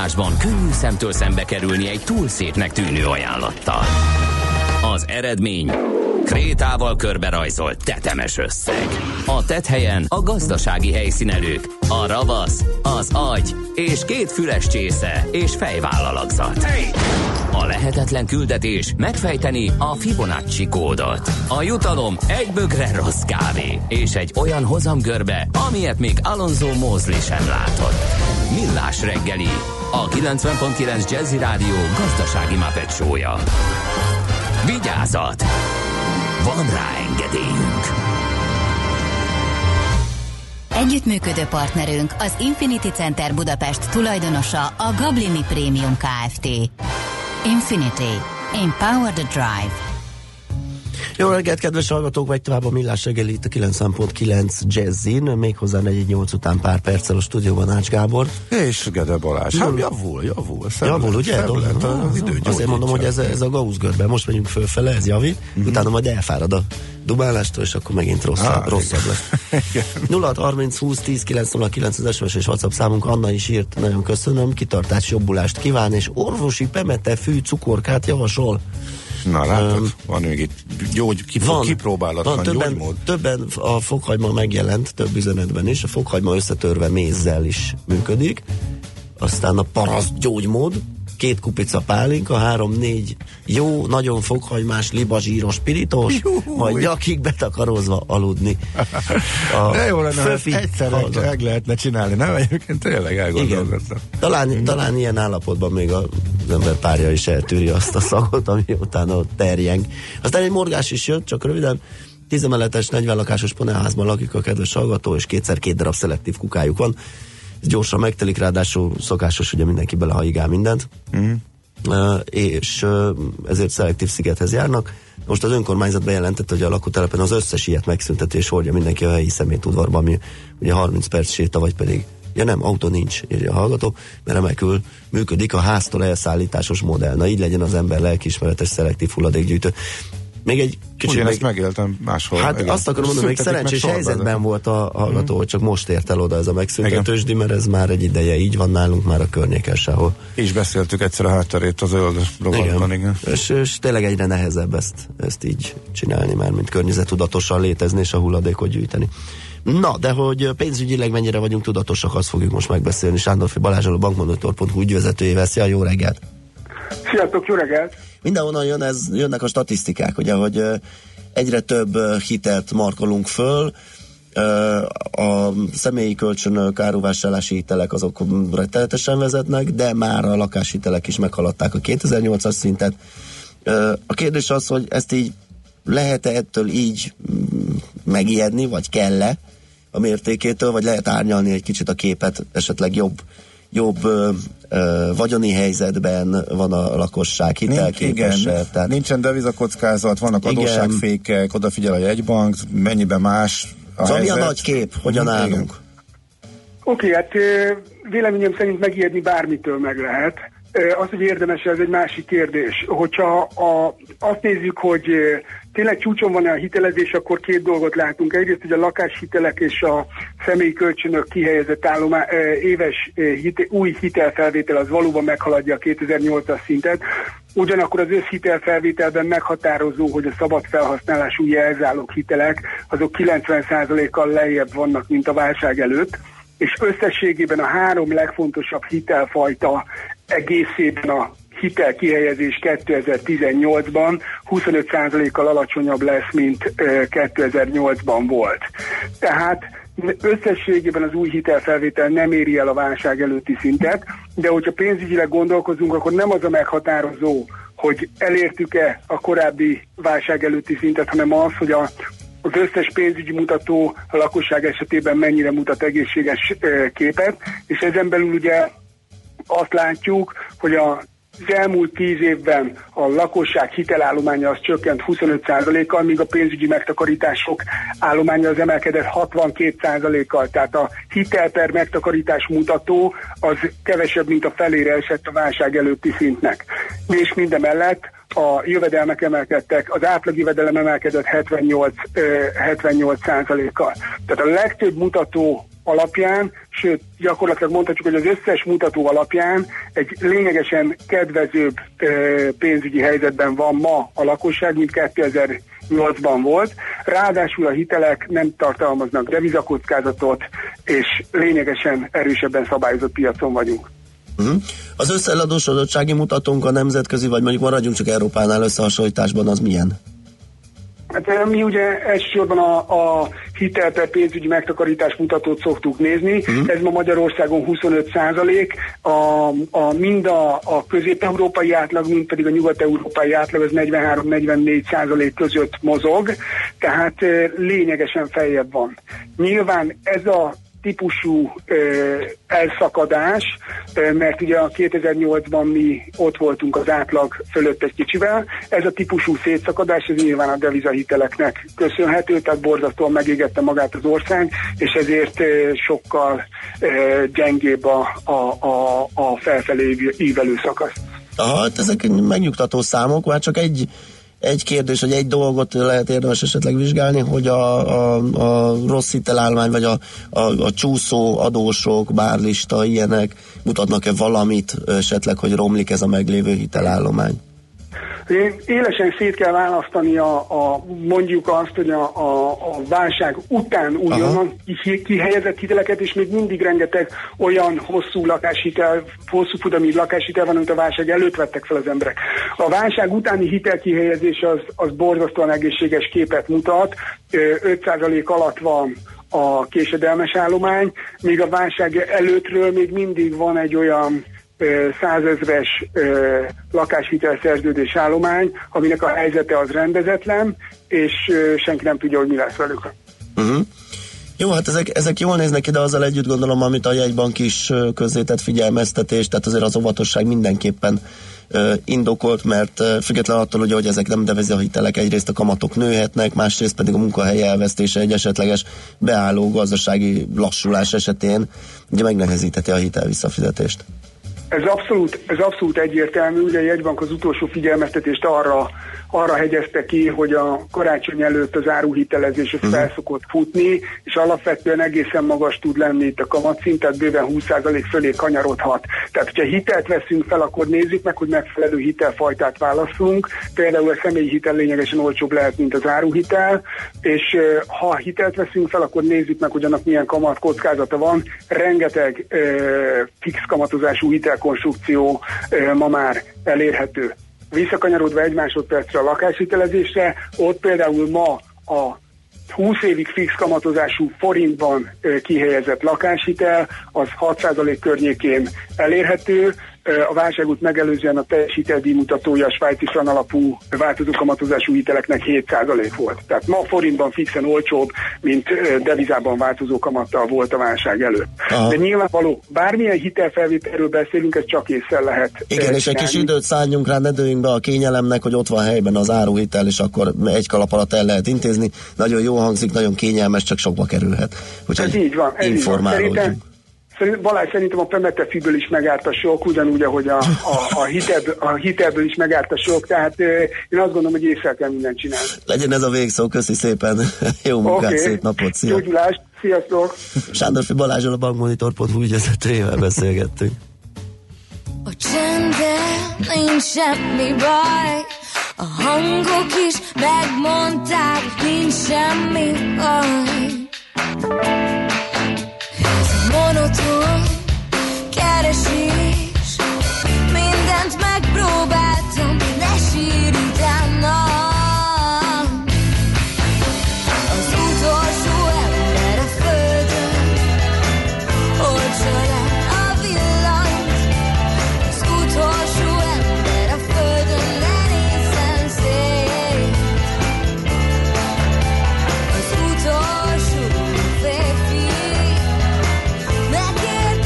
adásban könnyű szemtől szembe kerülni egy túl szépnek tűnő ajánlattal. Az eredmény... krétával körberajzolt tetemes összeg. A tetthelyen a gazdasági helyszínelők, a ravasz, az agy és két füles csésze és fejvállalakzat. A lehetetlen küldetés megfejteni a Fibonacci kódot. A jutalom egy bögre rossz kávé és egy olyan hozamgörbe, amilyet még Alonso Mosley sem látott. Millás reggeli, a kilencven pont kilenc Jazzy Rádió gazdasági Mápet Show-ja. Vigyázat! Van rá engedélyünk! Együttműködő partnerünk az Infinity Center Budapest tulajdonosa a Gablini Prémium Kft. Infinity. Empower the Drive. Jó reggelt, kedves hallgatók, vagy tovább a Millás reggeli itt a kilenc pont kilenc Jazzin, méghozzá negyvennyolc után pár perccel a stúdióban Ács Gábor. És Gede Balás. Hát javul, javul. Szemlelt, javul, ugye? Szemlelt, a, az időt azért mondom, hogy ez, ez a gauss-görbe. Most megyünk fölfele, ez javít, mm-hmm. utána majd elfárad a dubálástól, és akkor megint rosszabb, ah, rosszabb lesz. nulla hat harminc húsz tíz kilenc nulla kilenc az es em es és WhatsApp számunk. Anna is írt, nagyon köszönöm, kitartás, jobbulást kíván, és orvosi pemete fű cukorkát javasol. Na látod, um, van még itt gyógy, kipro- van, kipróbálatlan van, többen, gyógymód. Többen a fokhagyma megjelent több üzenetben is, a fokhagyma összetörve mézzel is működik. Aztán a paraszt gyógymód, két kupica pálinka, három-négy jó, nagyon fokhagymás, libazsíros, pirítós, Juhu, majd nyakig betakarozva aludni. De jó lenne, egyszerre meg lehetne csinálni, nem? Egyébként tényleg elgondolkoztam. Talán, talán ilyen állapotban még az ember párja is eltűri azt a szagot, ami utána terjeng. Aztán egy morgás is jött, csak röviden. tíz emeletes, negyven lakásos panelházban lakik a kedves hallgató, és kétszer két darab szelektív kukájuk van. Ez gyorsan megtelik, ráadásul szokásos, ugye mindenki belehajigál mindent, mm. uh, és uh, ezért szelektív szigethez járnak. Most az önkormányzat bejelentette, hogy a lakótelepen az összes ilyet megszünteti, és hordja mindenki a helyi szemétudvarba, ami ugye harminc perc séta, vagy pedig, ja nem, autó nincs, írja a hallgató, mert remekül működik a háztól elszállításos modell. Na így legyen az ember lelkiismeretes szelektív hulladékgyűjtő. Még egy kicsit... Ugyan meg... ezt megéltem máshol. Hát igen. Azt akarom mondani, még szerencsés helyzetben de. volt a hallgató, hogy csak most ért el oda ez a megszüntetősdi, mert ez már egy ideje így van nálunk, már a környéken sehol. És beszéltük egyszer a hátterét az öldös rovatban, igen. igen. És, és tényleg egyre nehezebb ezt, ezt így csinálni már, mint környezetudatosan létezni és a hulladékot gyűjteni. Na, de hogy pénzügyileg mennyire vagyunk tudatosak, azt fogjuk most megbeszélni. Sándorfi Balázsról, a bankmonitor pont hu ügyvezetőjével. Szia, jó reggelt! Sziasztok, jó reggelt! Mindenhonnan jön ez, jönnek a statisztikák, ugye, hogy egyre több hitelt markolunk föl, a személyi kölcsönök, áruvásárlási hitelek azok rettenetesen vezetnek, de már a lakáshitelek is meghaladták a kétezer-nyolcas szintet. A kérdés az, hogy ezt így lehet-e ettől így megijedni, vagy kell-e a mértékétől, vagy lehet árnyalni egy kicsit a képet, esetleg jobb jobb ö, ö, vagyoni helyzetben van a lakosság, hitelképes. Nincs, tehát... Nincsen devizakockázat, vannak igen. adósságfékek, odafigyel a jegybank, mennyiben más a szóval helyzet. Mi a nagy kép? Hogyan igen. állunk? Oké, okay, hát véleményem szerint megijedni bármitől meg lehet. Az, hogy érdemes, ez egy másik kérdés. Hogyha a, azt nézzük, hogy tényleg csúcson van a hitelezés, akkor két dolgot látunk. Egyrészt, hogy a lakáshitelek és a személyi kölcsönök kihelyezett állomá, éves hite, új hitelfelvétel az valóban meghaladja a kétezer-nyolcas szintet. Ugyanakkor az összhitelfelvételben meghatározó, hogy a szabad felhasználású jelzálog hitelek, azok kilencven százalékkal lejjebb vannak, mint a válság előtt. És összességében a három legfontosabb hitelfajta egészében a hitelkihelyezés kétezer-tizennyolcban huszonöt százalékkal alacsonyabb lesz, mint kétezer-nyolcban volt. Tehát összességében az új hitelfelvétel nem éri el a válság előtti szintet, de hogyha pénzügyileg gondolkozunk, akkor nem az a meghatározó, hogy elértük-e a korábbi válság előtti szintet, hanem az, hogy a az összes pénzügyi mutató a lakosság esetében mennyire mutat egészséges képet, és ezen belül ugye azt látjuk, hogy a az elmúlt tíz évben a lakosság hitelállománya az csökkent huszonöt százalékkal, míg a pénzügyi megtakarítások állománya az emelkedett hatvankét százalékkal. Tehát a hitel per megtakarítás mutató az kevesebb, mint a felére esett a válság előtti szintnek. És mindemellett a jövedelmek emelkedtek, az átlag jövedelem emelkedett hetvennyolc százalékkal. Tehát a legtöbb mutató alapján, sőt, gyakorlatilag mondhatjuk, hogy az összes mutató alapján egy lényegesen kedvezőbb ö, pénzügyi helyzetben van ma a lakosság, mint kétezer-nyolcban volt. Ráadásul a hitelek nem tartalmaznak devizakockázatot, és lényegesen erősebben szabályozott piacon vagyunk. Uh-huh. Az összeladósodottsági mutatónk a nemzetközi, vagy mondjuk maradjunk csak Európánál összehasonlításban, az milyen? Hát mi ugye elsősorban a, a hitel per pénzügyi megtakarítás mutatót szoktuk nézni, uh-huh. ez ma Magyarországon huszonöt százalék, a, a, mind a, a közép-európai átlag, mind pedig a nyugat-európai átlag, ez negyvenhárom-negyvennégy százalék között mozog, tehát lényegesen feljebb van. Nyilván ez a típusú ö, elszakadás, ö, mert ugye a kétezer-nyolcban mi ott voltunk az átlag fölött egy kicsivel, ez a típusú szétszakadás, ez nyilván a devizahiteleknek köszönhető, tehát borzasztóan megégette magát az ország, és ezért ö, sokkal ö, gyengébb a, a, a, a felfelé ívelő szakasz. Aha, ezek megnyugtató számok, már csak egy Egy kérdés, hogy egy dolgot lehet érdemes esetleg vizsgálni, hogy a, a, a rossz hitelállomány, vagy a, a, a csúszó adósok, bárlista, ilyenek mutatnak-e valamit esetleg, hogy romlik ez a meglévő hitelállomány? Élesen szét kell választani a, a mondjuk azt, hogy a, a, a válság után újonnan kihelyezett hiteleket, és még mindig rengeteg olyan hosszú lakáshitel, hosszú futamidő lakáshitel van, amit a válság előtt vettek fel az emberek. A válság utáni hitelkihelyezés az, az borzasztóan egészséges képet mutat, öt százalék alatt van a késedelmes állomány, míg a válság előttről még mindig van egy olyan százezres lakáshitelszerződés állomány, aminek a helyzete az rendezetlen, és ö, senki nem tudja, hogy mi lesz velük. Uh-huh. Jó, hát ezek, ezek jól néznek ki, de azzal együtt gondolom, amit a jegybank is közzétett figyelmeztetés, tehát azért az óvatosság mindenképpen ö, indokolt, mert ö, független attól, ugye, hogy ezek nem devizahitelek, egyrészt a kamatok nőhetnek, másrészt pedig a munkahely elvesztése egy esetleges beálló gazdasági lassulás esetén ugye megnehezítheti a hitel visszafizetést. Ez abszolút, ez abszolút egyértelmű, ugye a jegybank az utolsó figyelmeztetést arra, arra hegyezte ki, hogy a karácsony előtt az áruhitelezés az fel szokott futni, és alapvetően egészen magas tud lenni itt a kamatszint, tehát bőven húsz százalék fölé kanyarodhat. Tehát, hogyha hitelt veszünk fel, akkor nézzük meg, hogy megfelelő hitelfajtát válaszunk. Például a személyi hitel lényegesen olcsóbb lehet, mint az áruhitel, és ha hitelt veszünk fel, akkor nézzük meg, hogy annak milyen kamat kockázata van. Rengeteg ö, fix kamatozású hitelkonstrukció ö, ma már elérhető. Visszakanyarodva egy másodpercre a lakáshitelezésre, ott például ma a húsz évig fix kamatozású forintban kihelyezett lakáshitel, az hat százalék környékén elérhető. A válságot megelőzően a teljes hiteldíjmutatója a svájci frank alapú változó kamatozású hiteleknek hét százalék volt. Tehát ma forintban fixen olcsóbb, mint devizában változó kamattal volt a válság előtt. Aha. De nyilvánvaló, bármilyen hitelfelvételről beszélünk, ez csak észre lehet. Igen, és egy kis időt szálljunk rá, ne dőljünk be a kényelemnek, hogy ott van helyben az áruhitel, és akkor egy kalap alatt el lehet intézni. Nagyon jó hangzik, nagyon kényelmes, csak sokba kerülhet. Úgyhogy ez így van, ez informálódjunk. Így van. Balázs, szerintem a Pemetefiből is megállt a sok, ugyanúgy, ahogy a, a, a, hitelből, a hitelből is megállt a sok, tehát én azt gondolom, hogy észre kell mindent csinálni. Legyen ez a végszó, köszi szépen, jó munkát, okay. Szép napot, szia! Jó gyulást, sziasztok! Sándorfi Balázsról, a bankmonitor pont hu ügyvezetőjével beszélgettünk. A csendben nincs semmi baj, a hangok is megmondták, nincs semmi baj. Monoton keresés, mindent megpróbáltam, ne sírj utána. Az utolsó ember a földön, oltsa le a villanyt. Az utolsó ember a földön, ne nézzen szét. Az utolsó férfi. I can't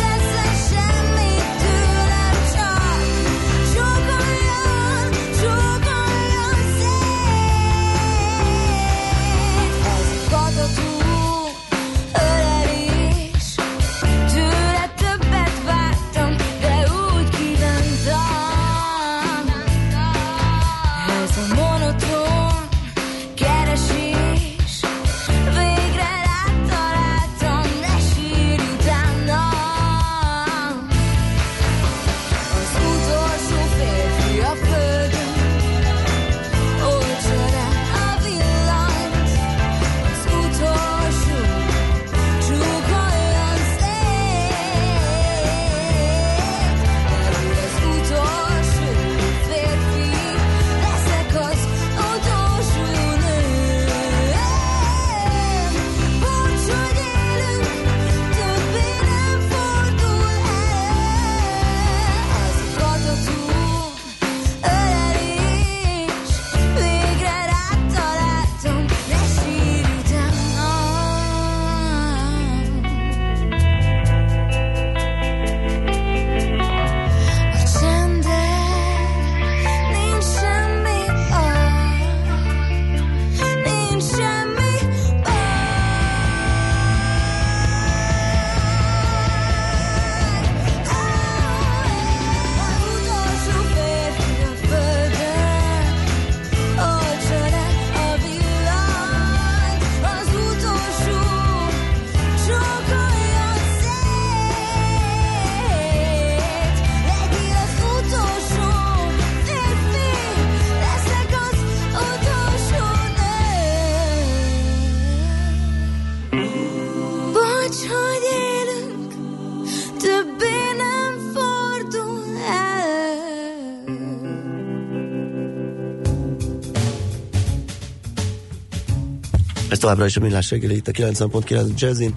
Ez továbbra is a Millás reggeli, itt a kilencven egész kilenc Jazzin.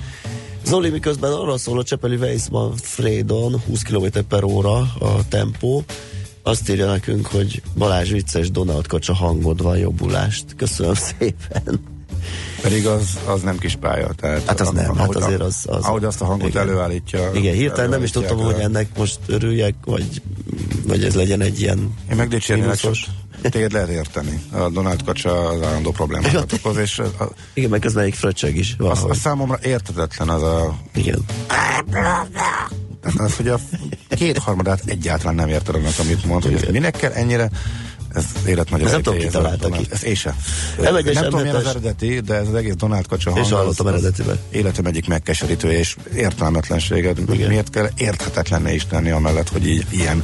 Zoli, miközben arra szól a Csepeli Weiss-Manfredon húsz kilométer per óra a tempó. Azt írja nekünk, hogy Balázs vicces Donald Kacsa hangod van, jobbulást. Köszönöm szépen. Pedig az, az nem kis pálya. Tehát hát az a, nem, hát azért az, az... Ahogy azt a hangot igen. előállítja. Igen, hirtelen nem is tudtam, el. hogy ennek most örüljek, vagy, vagy ez legyen egy ilyen... Én megdicsérnélek, téged lehet érteni. A Donald Kacsa az állandó problémákat okoz, és... A, igen, meg közben egy fröccsög is. Az, a számomra értetetlen az a... Igen. Tehát az, hogy a kétharmadát egyáltalán nem érted annak, amit mond, hogy ez minek kell ennyire... Ez életmagyar. Ez nem tudom, ki találta ki. Ez én sem. Nem tudom, milyen az eredeti, de ez az egész Donald Kacsa hang. És hallottam eredetiben. Életem egyik megkeserítője és értelmetlenséged. Miért kell érthetetlenné is tenni amellett, hogy így ilyen.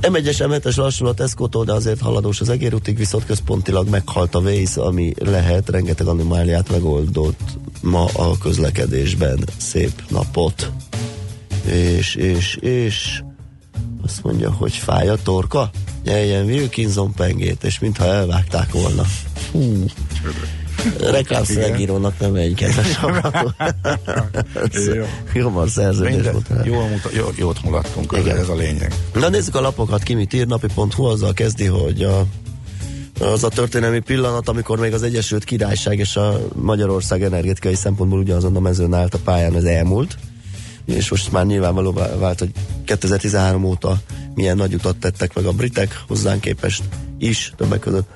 em egyes, em hetes lassul a Tesco-tól, de azért haladós az Egér útig, viszont központilag meghalt a vész, ami lehet. Rengeteg anomáliát megoldott ma a közlekedésben. Szép napot. És, és, és... azt mondja, hogy fáj a torka, nyeljen Wilkinson pengét, és mintha elvágták volna. Hú. Reklámszövegírónak nem egy kedves hallgató. Jó van szerződés volt. Jó, jót mulattunk, ez a lényeg. Na nézzük a lapokat, ki mit ír. napi pont hu azzal kezdi, hogy a, az a történelmi pillanat, amikor még az Egyesült Királyság és a Magyarország energetikai szempontból ugyanazon a mezőn állt a pályán, az elmúlt. És most már nyilvánvalóvá vált, hogy kétezer-tizenhárom óta milyen nagy utat tettek meg a britek, hozzánk képest is, többek között.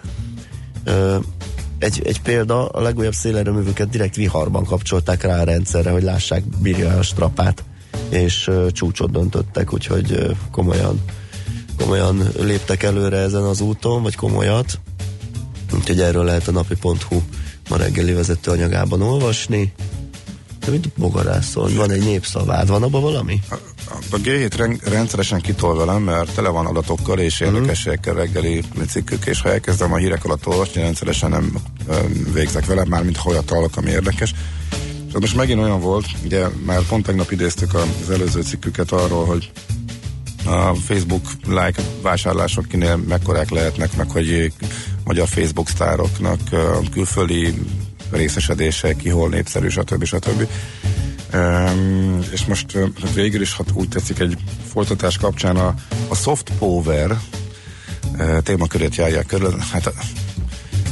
Egy, egy példa, a legújabb szélerőművüket direkt viharban kapcsolták rá a rendszerre, hogy lássák, bírja a strapát, és csúcsot döntöttek, úgyhogy komolyan, komolyan léptek előre ezen az úton, vagy komolyat. Úgyhogy erről lehet a napi pont hu ma reggeli vezető anyagában olvasni. De mit bogarászol? Van egy népszavád, van abban valami? A, a G hét rendszeresen kitol velem, mert tele van adatokkal és érdekességekkel reggeli cikkük, és ha elkezdem a hírek alatt olvasni, rendszeresen nem végzek velem, mármint ha olyat hallok, ami érdekes. És most megint olyan volt, ugye már pont tegnap idéztük az előző cikküket arról, hogy a Facebook like vásárlásoknél mekkorák lehetnek, meg hogy magyar Facebook sztároknak külföldi részesedése, ki hol népszerű, stb. stb. Um, és most végül is, ha úgy tetszik, egy folytatás kapcsán a, a soft power uh, témakörét járják körül. Hát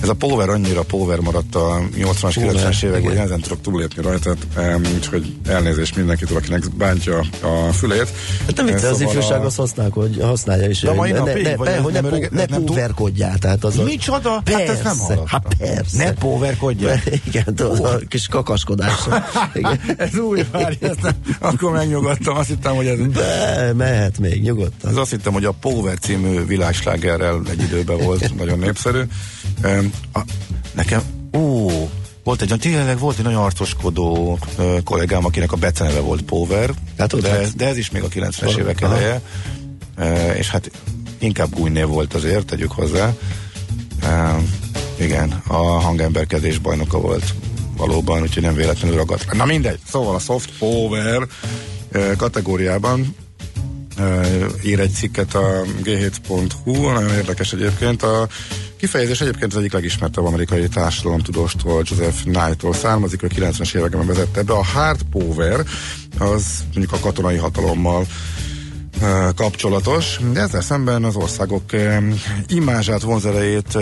ez a power annyira power maradt a nyolcvanas, kilencvenes években, hogy ezen tudok túlépni rajta, um, úgyhogy elnézést mindenkitől, akinek bántja a fülét. Hát nem vicce, az ifjúság azt használja is. De mai napig, ne, ne, ne, ne, ne póverkodjál. Micsoda? Persze, hát ez nem hallottam. Hát persze. Ne póverkodjál. Igen, oh. A kis kakaskodás. Ez új, várj, akkor megnyugodtam, azt hittem, hogy ez... Be, mehet még, nyugodtan. Ez azt hittem, hogy a Power című világslágerrel egy időben volt, nagyon népszerű. Um, a, nekem, ó, volt egy, tényleg volt egy nagyon arcoskodó uh, kollégám, akinek a beceneve volt Power, hát, de, hát, de ez is még a kilencvenes évek eleje, uh, és hát inkább gújnév volt azért, tegyük hozzá. Uh, igen, a hangemberkedés bajnoka volt valóban, úgyhogy nem véletlenül ragadt rá. Na mindegy, szóval a soft power uh, kategóriában uh, ír egy cikket a gé hét pont hu, nagyon érdekes egyébként a kifejezés egyébként az egyik legismertebb amerikai társadalomtudóstól, Joseph Knight-tól származik, ő kilencvenes években vezette be. A hard power az mondjuk a katonai hatalommal e, kapcsolatos, de ezzel szemben az országok e, imázsát, vonzerejét e,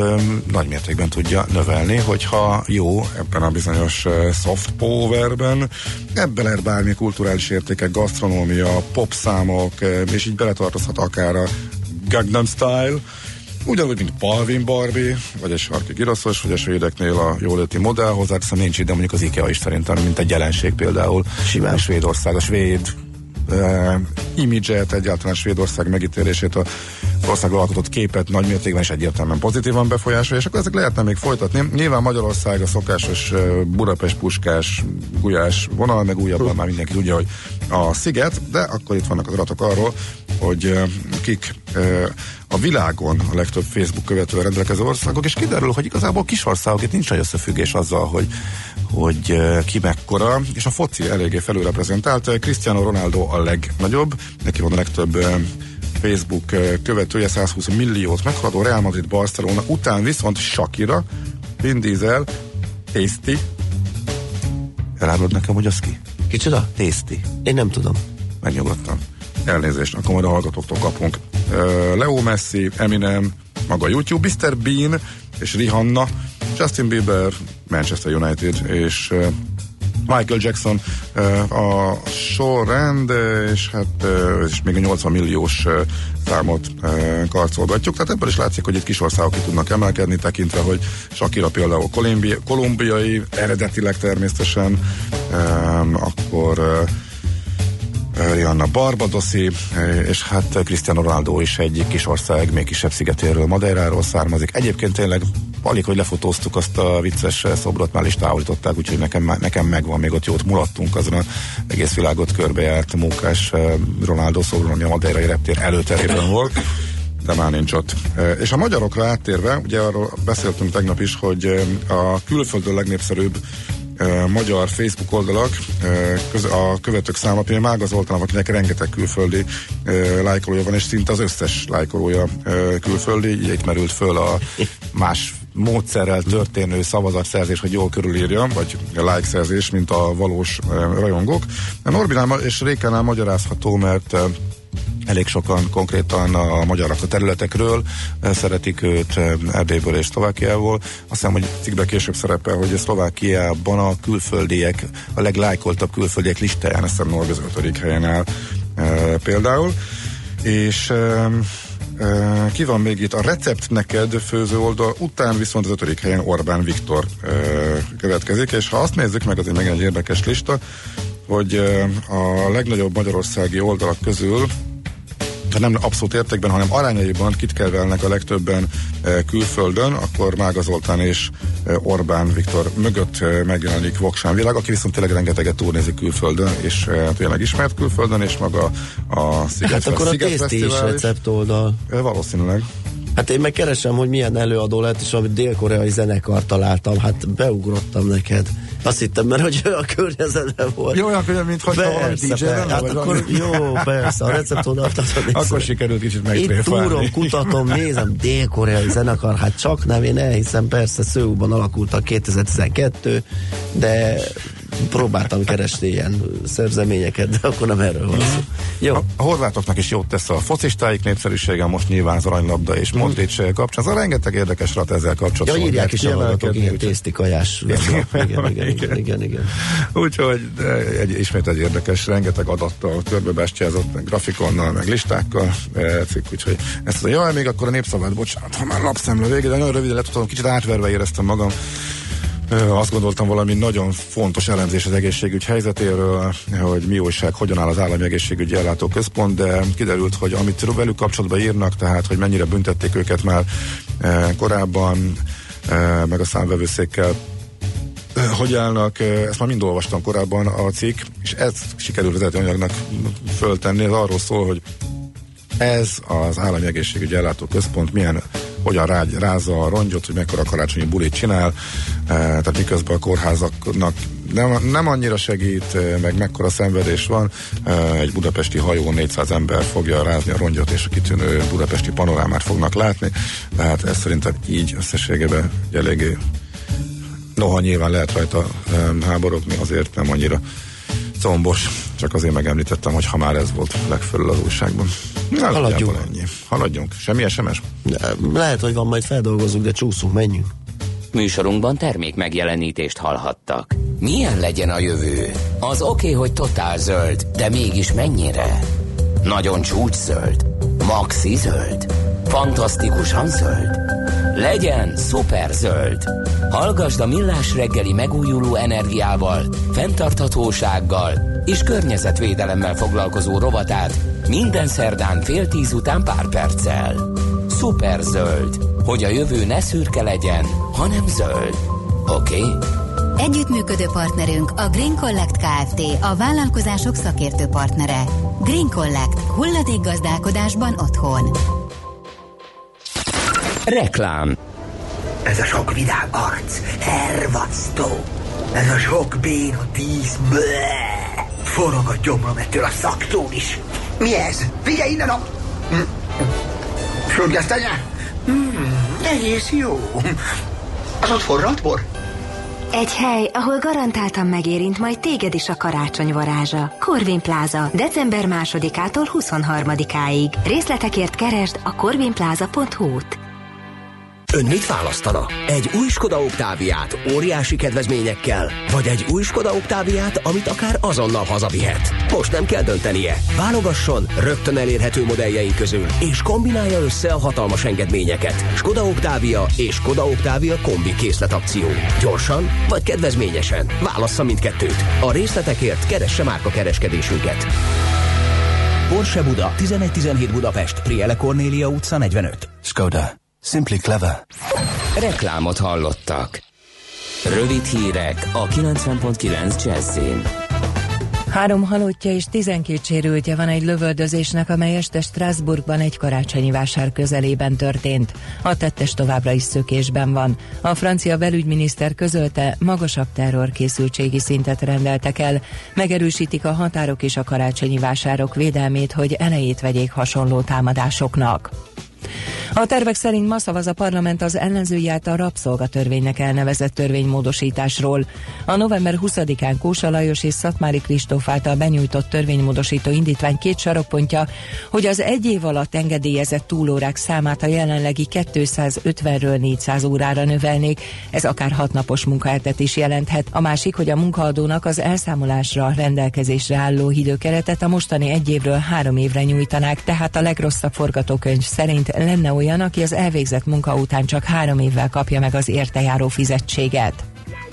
nagymértékben tudja növelni, hogyha jó ebben a bizonyos e, soft powerben, ebben lehet bármi kulturális értékek, gasztronómia, popszámok, e, és így beletartozhat akár a Gangnam Style, ugyanúgy, mint Palvin Barbie, vagy egy sarki giraszos, vagy a svédeknél a jóléti modell, hozzáteszem nincs ide, mondjuk az IKEA is szerintem, mint egy jelenség például. Simán. A Svédország, a svéd e, imidzset, egyáltalán Svédország megítélését, a országról alkotott képet nagymértékben és egyértelműen pozitívan befolyásolja, és akkor ezek lehetne még folytatni. Nyilván Magyarország a szokásos Budapest-Puskás Gulyás vonal, meg újabban már mindenki tudja, hogy a sziget, de akkor itt vannak az adatok arról, hogy kik a világon a legtöbb Facebook követővel rendelkező országok, és kiderül, hogy igazából kis országok, itt nincs nagy összefüggés azzal, hogy, hogy ki mekkora, és a foci eléggé felülreprezentált. Cristiano Ronaldo a legnagyobb, neki van a legtöbb Facebook követője, száz húsz milliót meghaladó, Real Madrid, Barcelona, után viszont Shakira, Vin Diesel, Tészti. Elárulod nekem, hogy az ki? Kicsoda? Tészti. Én nem tudom. Megnyugodtam. Elnézést, akkor majd a hallgatóktól kapunk. Uh, Leo Messi, Eminem, maga YouTube, miszter Bean és Rihanna, Justin Bieber, Manchester United és uh, Michael Jackson uh, a sorrend, uh, és hát uh, és még a nyolcvan milliós uh, számot uh, karcolgatjuk. Tehát ebből is látszik, hogy itt kis országok ki tudnak emelkedni, tekintve, hogy Shakira például kolombiai, kolumbi- eredetileg természetesen, uh, akkor uh, Rihanna barbadoszi, és hát Cristiano Ronaldo is egyik kis ország, még kisebb szigetéről, Madeiráról származik. Egyébként tényleg alig, hogy lefotóztuk azt a vicces szobrot, már is távolították, úgyhogy nekem, nekem megvan, még ott jót mulattunk azon az egész világot körbejárt mókás Ronaldo szobron, ami a madeirai reptér előterében volt, de már nincs ott. És a magyarokra áttérve, ugye arról beszéltünk tegnap is, hogy a külföldön legnépszerűbb magyar Facebook oldalak, a követők száma például Mága Zoltán, akinek rengeteg külföldi lájkolója van, és szinte az összes lájkolója külföldi, itt merült föl a más módszerrel történő szavazatszerzés, hogy jól körülírja, vagy lájkszerzés, mint a valós rajongók. A Norbinál és Rékánál magyarázható, mert elég sokan konkrétan a magyarok a területekről szeretik őt, Erdélyből és Szlovákiából. Azt hiszem, hogy cikkben később szerepel, hogy a Szlovákiában a külföldiek, a leglájkoltabb külföldiek listáján, azt hiszem Norg az ötödik helyen áll e, például. És e, e, ki van még itt? A recept neked főző oldal után viszont az ötödik helyen Orbán Viktor e, következik, és ha azt nézzük meg, azért meg egy érdekes lista, hogy e, a legnagyobb magyarországi oldalak közül nem abszolút értékben, hanem arányaiban kitkelvelnek a legtöbben e, külföldön, akkor Mága Zoltán és e, Orbán Viktor mögött e, megjelenik Voksán Világ, aki viszont tényleg rengeteget turnézik külföldön, és e, tényleg ismert külföldön, és maga a Sziget. Hát akkor a tészti is recept oldal. E, valószínűleg. Hát én meg keresem, hogy milyen előadó lett, és valami dél-koreai zenekar találtam, hát beugrottam neked. Azt hittem, mert hogy a környezetben volt. Jó, akkor mintha valami dé dzsé lenne. Hát akkor jó, persze, a receptornáltat. Akkor sikerült kicsit megtréfálni. Itt túrom, kutatom, nézem, dél-koreai zenekar, hát csak nem, én elhiszem, persze Szőúban alakultak kétezer-tizenkettő, de próbáltam keresni ilyen szerzeményeket, de akkor nem erről van szó. Jó. A horvátoknak is jót tesz a focistáik népszerűsége, most nyilván az aranylabda és Modric kapcsán, az a rengeteg érdekes rat ezzel kapcsolatban. Ja, írják is a hallgatók, ilyen tésztikajás. Igen, igen, igen. Úgyhogy ismét egy érdekes, rengeteg adattal, körbebástyázott grafikonnal, meg listákkal cikk, úgyhogy ezt mondja, jaj, még akkor a Népszavát, bocsánat, ha már lapszemle vége, de nagyon röviden letudtam, kicsit átverve éreztem magam. Azt gondoltam, valami nagyon fontos elemzés az egészségügy helyzetéről, hogy mi újság, hogyan áll az állami egészségügyi ellátó központ, de kiderült, hogy amit velük kapcsolatban írnak, tehát hogy mennyire büntették őket már korábban, meg a számvevőszékkel, hogy állnak, ezt már mind olvastam korábban a cikk, és ezt sikerült vezető anyagnak föltenni, ez arról szól, hogy ez az állami egészségügyi ellátó központ milyen, hogyan rágy, rázza a rongyot, hogy mekkora karácsonyi bulit csinál, tehát miközben a kórházaknak nem, nem annyira segít, meg mekkora szenvedés van, egy budapesti hajón négyszáz ember fogja rázni a rongyot, és a kitűnő budapesti panorámát fognak látni, tehát ez szerintem így összességében eléggé, noha nyilván lehet rajta háborogni, azért nem annyira combos, csak azért megemlítettem, hogy ha már ez volt legfelül az újságban. Na, haladjunk. Ennyi. Haladjunk. Semmi es em es? Lehet, hogy van, majd feldolgozunk, de csúszunk, menjünk. Műsorunkban termék megjelenítést hallhattak. Milyen legyen a jövő? Az oké, hogy totál zöld, de mégis mennyire? Nagyon csúcs zöld? Maxi zöld? Fantasztikusan zöld? Legyen szuper zöld! Hallgasd a Millás reggeli megújuló energiával, fenntarthatósággal és környezetvédelemmel foglalkozó rovatát minden szerdán fél tíz után pár perccel. Szuper zöld, hogy a jövő ne szürke legyen, hanem zöld. Oké? Okay? Együttműködő partnerünk a Green Collect Kft., a vállalkozások szakértő partnere. Green Collect, hulladék gazdálkodásban otthon. Reklám. Ez a sok vidám arc hervasztó. Ez a sok béna tíz. Bleh. Forog a gyomrom ettől a szaktól is. Mi ez? Figyelj innen a... Sörgesztenye? Hmm, egész jó. Az ott forralt bor? Egy hely, ahol garantáltan megérint majd téged is a karácsony varázsa. Corvin Plaza. December másodikától huszonharmadikáig. Részletekért keresd a corvinplaza pont hu-t. Ön mit választana? Egy új Skoda Octaviát óriási kedvezményekkel, vagy egy új Skoda Octaviát, amit akár azonnal hazavihet? Most nem kell döntenie. Válogasson rögtön elérhető modelljeink közül, és kombinálja össze a hatalmas engedményeket. Skoda Octavia és Skoda Octavia kombi készletakció. Gyorsan vagy kedvezményesen? Válassza mindkettőt. A részletekért keresse márkakereskedésünket. Porsche Buda, tizenegy tizenhét Budapest, Priele Kornélia utca negyvenöt. Skoda. Simply clever. Reklámot hallottak. Rövid hírek a kilencven pont kilenc Jazzyn. Három halottja és tizenkét sérültje van egy lövöldözésnek, amely este Strasbourgban egy karácsonyi vásár közelében történt. A tettes továbbra is szökésben van. A francia belügyminiszter közölte, magasabb terrorkészültségi szintet rendeltek el. Megerősítik a határok és a karácsonyi vásárok védelmét, hogy elejét vegyék hasonló támadásoknak. A tervek szerint ma szavaz a parlament az ellenzői által rabszolgatörvénynek elnevezett törvénymódosításról. A november huszadikán Kósa Lajos és Szatmári Kristóf által benyújtott törvénymódosító indítvány két sarokpontja, hogy az egy év alatt engedélyezett túlórák számát a jelenlegi kétszázötvenről négyszáz órára növelnék, ez akár hatnapos munkahetet is jelenthet. A másik, hogy a munkaadónak az elszámolásra rendelkezésre álló időkeretet a mostani egy évről három évre nyújtanák, tehát a legrosszabb forgatókönyv szerint lenne olyan, aki az elvégzett munka után csak három évvel kapja meg az értejáró fizetséget.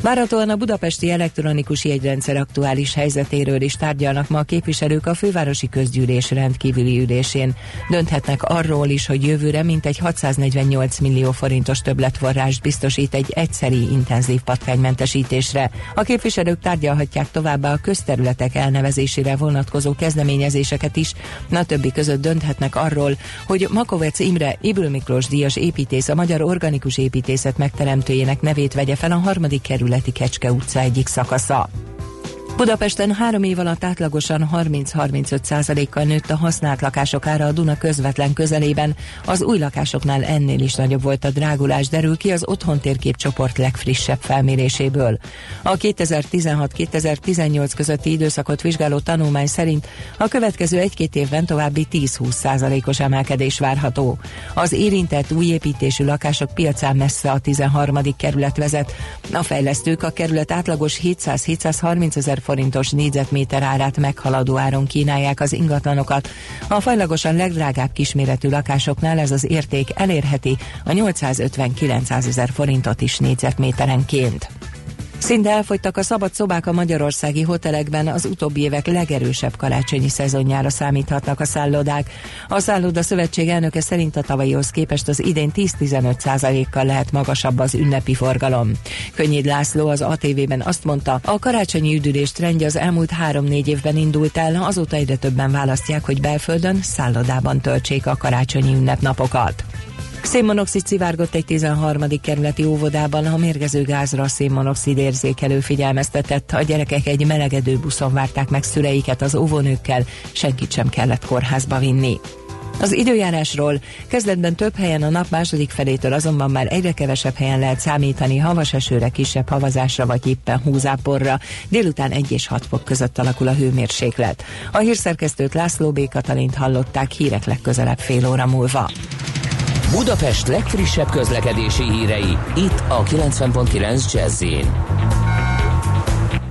Várhatóan a budapesti elektronikus jegyrendszer aktuális helyzetéről is tárgyalnak ma a képviselők a fővárosi közgyűlés rendkívüli ülésén. Dönthetnek arról is, hogy jövőre mintegy hatszáznegyvennyolc millió forintos többletforrást biztosít egy egyszeri intenzív patkánymentesítésre. A képviselők tárgyalhatják továbbá a közterületek elnevezésére vonatkozó kezdeményezéseket is, na többi között dönthetnek arról, hogy Makovecz Imre, Ybl Miklós díjas építész, a magyar organikus építészet megteremtőjének nevét vegye fel a harmadik kerület Kecske utca egyik szakasza. Budapesten három év alatt átlagosan harminc-harmincöt százalékkal nőtt a használt lakások ára a Duna közvetlen közelében. Az új lakásoknál ennél is nagyobb volt a drágulás, derül ki az Otthon Térkép csoport legfrissebb felméréséből. A kétezer-tizenhat kétezer-tizennyolc közötti időszakot vizsgáló tanulmány szerint a következő egy-két évben további tíz-húsz százalékos emelkedés várható. Az érintett újépítésű lakások piacán messze a tizenharmadik kerület vezet. A fejlesztők a kerület átlagos hétszáz-hétszázharminc ezer forintos négyzetméter árát meghaladó áron kínálják az ingatlanokat. A fajlagosan legdrágább kisméretű lakásoknál ez az érték elérheti a nyolcszázötven-kilencszázezer forintot is négyzetméterenként. Szinte elfogytak a szabad szobák a magyarországi hotelekben, az utóbbi évek legerősebb karácsonyi szezonjára számíthatnak a szállodák. A Szálloda Szövetség elnöke szerint a tavalyihoz képest az idén tíz-tizenöt százalékkal lehet magasabb az ünnepi forgalom. Könnyed László az á té vében azt mondta, a karácsonyi üdülés trendje az elmúlt három-négy évben indult el, azóta egyre többen választják, hogy belföldön, szállodában töltsék a karácsonyi ünnepnapokat. Szénmonoxid szivárgott egy tizenharmadik kerületi óvodában, a mérgező gázra szénmonoxid érzékelő figyelmeztetett. A gyerekek egy melegedő buszon várták meg szüleiket az óvónőkkel, senkit sem kellett kórházba vinni. Az időjárásról: kezdetben több helyen, a nap második felétől azonban már egyre kevesebb helyen lehet számítani havas esőre, kisebb havazásra vagy éppen húzáporra. Délután egy és hat fok között alakul a hőmérséklet. A hírszerkesztőt, László B. Katalint hallották. Hírek legközelebb fél óra múlva. Budapest legfrissebb közlekedési hírei, itt a kilencven pont kilenc Jazzy-n.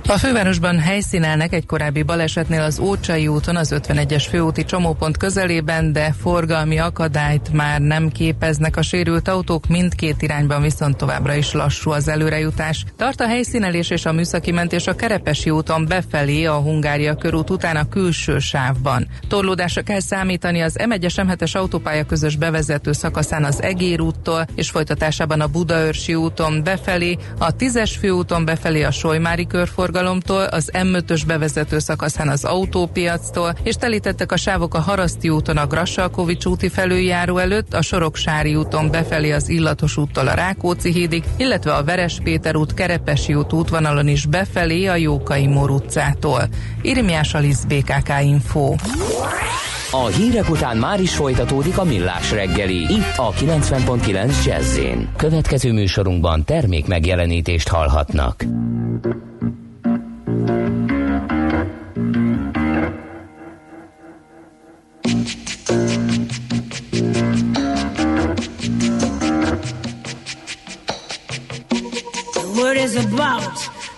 A fővárosban helyszínelnek egy korábbi balesetnél az Ócsai úton, az ötvenegyes főúti csomópont közelében, de forgalmi akadályt már nem képeznek a sérült autók, mindkét irányban viszont továbbra is lassú az előrejutás. Tart a helyszínelés és a műszaki mentés a Kerepesi úton befelé, a Hungária körút után a külső sávban. Torlódásra kell számítani az M egyes M hetes autópálya közös bevezető szakaszán az Egér úttól, és folytatásában a Budaörsi úton befelé, a tízes főúton befelé a Solymári körforgalomtól, az M ötös bevezető szakaszán az autópiactól, és telítettek a sávok a Haraszti úton a Grassalkovich úti felüljáró előtt, a Soroksári úton befelé az Illatos úttól a Rákóczi hídig, illetve a Veres Péter út, Kerepesi út útvonalon is befelé a Jókai Mór utcától. Irmiás Alisz, bé ká ká Info. A hírek után már is folytatódik a Millás reggeli, itt a kilencven egész kilenc Jazzyn. Következő műsorunkban termék megjelenítést hallhatnak. The word is about,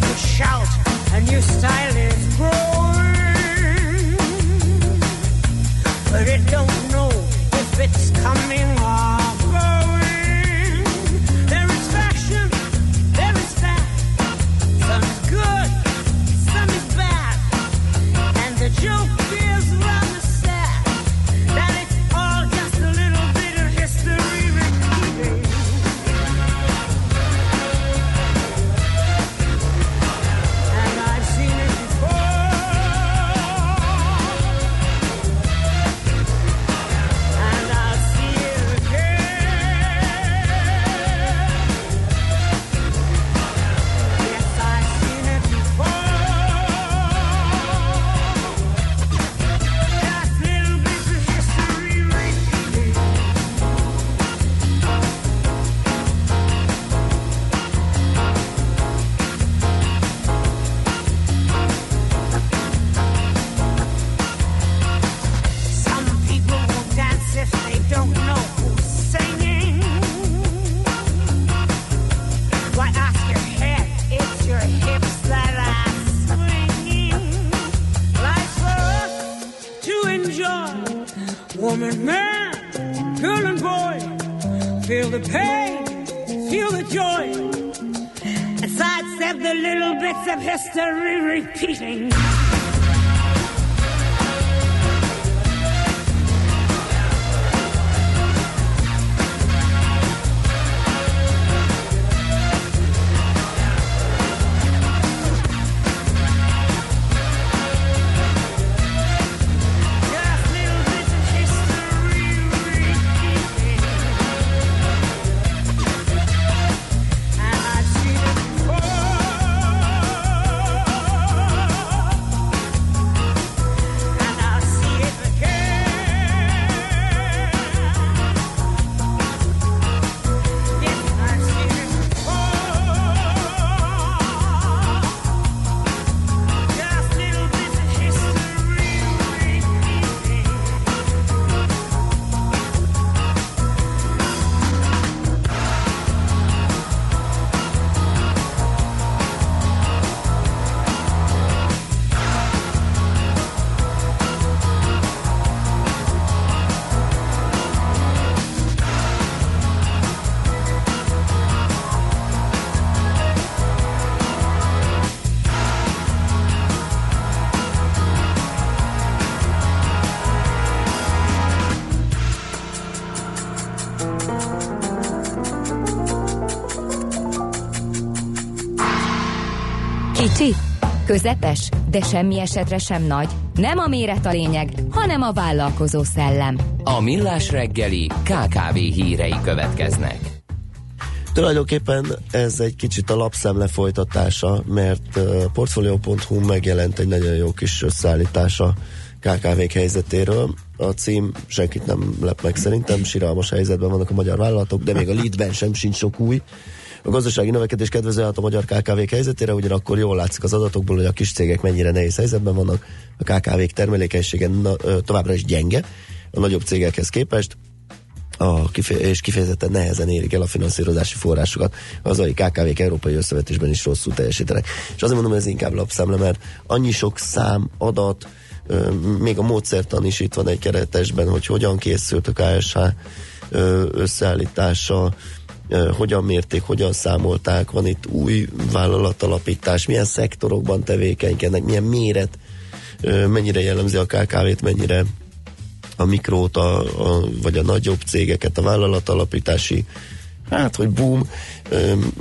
People shout, a new style is growing, but it don't know if it's coming or going. There is fashion, there is fad, some is good, some is bad, and the joke is rather sad, that it's all just a little bit of history repeating. History repeating. Közepes, de semmi esetre sem nagy. Nem a méret a lényeg, hanem a vállalkozó szellem. A Millás reggeli ká ká vé hírei következnek. Tulajdonképpen ez egy kicsit a lapszem lefolytatása, mert portfolio pont hu megjelent egy nagyon jó kis összeállítása ká ká vék helyzetéről. A cím senkit nem lep meg szerintem, siralmas helyzetben vannak a magyar vállalatok, de még a leadben sem sincs sok új. A gazdasági növekedés kedvező hat a magyar ká ká vék helyzetére, ugyanakkor jól látszik az adatokból, hogy a kis cégek mennyire nehéz helyzetben vannak, a ká ká vék termelékenysége na, továbbra is gyenge a nagyobb cégekhez képest, a kifeje, és kifejezetten nehezen érik el a finanszírozási forrásokat. Az hazai ká ká vék európai összevetésben is rosszul teljesítenek. És azért mondom, hogy ez inkább lapszámle, mert annyi sok szám, adat, még a módszertan is itt van egy keretesben, hogy hogyan készült a ká es há összeállítása, hogyan mérték, hogyan számolták, van itt új vállalatalapítás, milyen szektorokban tevékenykednek, milyen méret, mennyire jellemzi a ká ká vét, mennyire a mikrót, a, a, vagy a nagyobb cégeket, a vállalatalapítási, hát, hogy boom,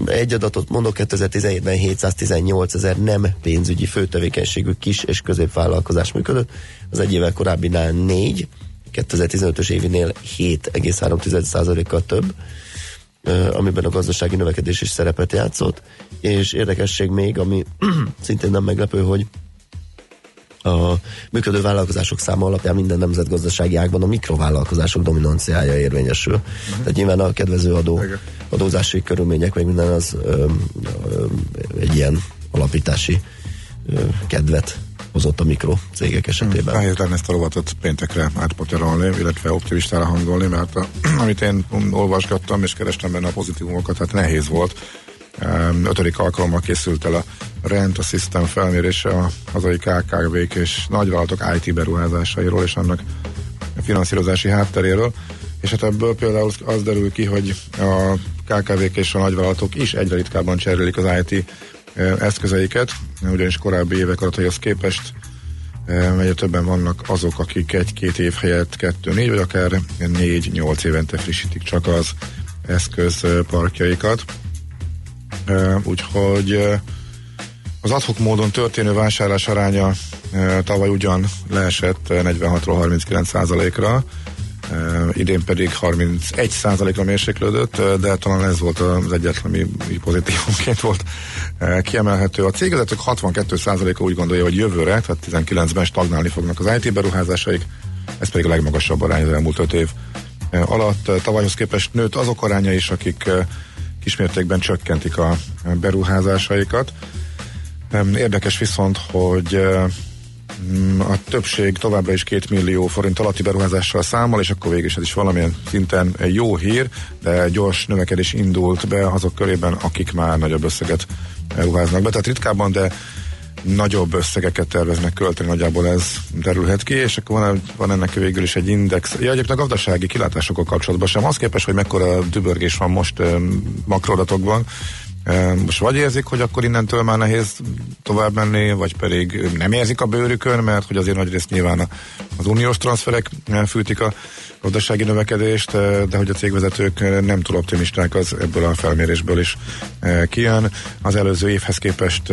egy adatot mondok, kétezer-tizenhétben hétszáztizennyolcezer nem pénzügyi főtevékenységű kis és középvállalkozás működött, az egy évvel korábbinál négy, kétezer-tizenötös évinél hét egész három százalékkal több, amiben a gazdasági növekedés is szerepet játszott, és érdekesség még, ami szintén nem meglepő, hogy a működő vállalkozások száma alapján minden nemzetgazdasági ágban a mikrovállalkozások dominanciája érvényesül. Uh-huh. Tehát nyilván a kedvező adó, adózási körülmények, meg minden az ö, ö, egy ilyen alapítási ö, kedvet hozott a mikrocégek esetében. Nehéz lenne ezt a rovatot péntekre átpaterolni, illetve optimistára hangolni, mert a, amit én olvasgattam és kerestem benne a pozitívumokat, hát nehéz volt. Ötödik alkalommal készült el a Rent a System felmérése a hazai ká ká vék és nagyvállalatok i té beruházásairól és annak finanszírozási hátteréről, és hát ebből például az derül ki, hogy a ká ká vék és a nagyvállalatok is egyre ritkábban cserélik az i té eszközeiket, ugyanis korábbi évek adataihoz képest egyre többen vannak azok, akik egy-két év helyett kettő-négy, vagy akár négy-nyolc évente frissítik csak az eszközparkjaikat. Uh, úgyhogy uh, az ad hoc módon történő vásárlás aránya uh, tavaly ugyan leesett uh, negyvenhatról harminckilenc százalékra, uh, idén pedig harmincegy százalékra mérséklődött, uh, de talán ez volt az egyetlen, ami pozitívumként volt uh, kiemelhető. A cégvezetők hatvankét százaléka úgy gondolja, hogy jövőre, tehát tizenkilencben stagnálni fognak az i té beruházásaik, ez pedig a legmagasabb arány az elmúlt öt év uh, alatt. Uh, tavalyhoz képest nőtt azok aránya is, akik uh, kismértékben csökkentik a beruházásaikat. Érdekes viszont, hogy a többség továbbra is két millió forint alatti beruházással számol, és akkor végül is ez is valamilyen szinten jó hír, de gyors növekedés indult be azok körében, akik már nagyobb összeget ruháznak be. Tehát ritkábban, de nagyobb összegeket terveznek költeni, nagyjából ez derülhet ki, és akkor van, van ennek végül is egy index. Ja, egyébként a gazdasági kilátásokkal kapcsolatban sem. Az képest, hogy mekkora dübörgés van most um, makroadatokban, um, most vagy érzik, hogy akkor innentől már nehéz tovább menni, vagy pedig nem érzik a bőrükön, mert hogy azért nagyrészt nyilván az uniós transferek fűtik a gazdasági növekedést, de hogy a cégvezetők nem túl optimisták, az ebből a felmérésből is kijön. Az előző évhez képest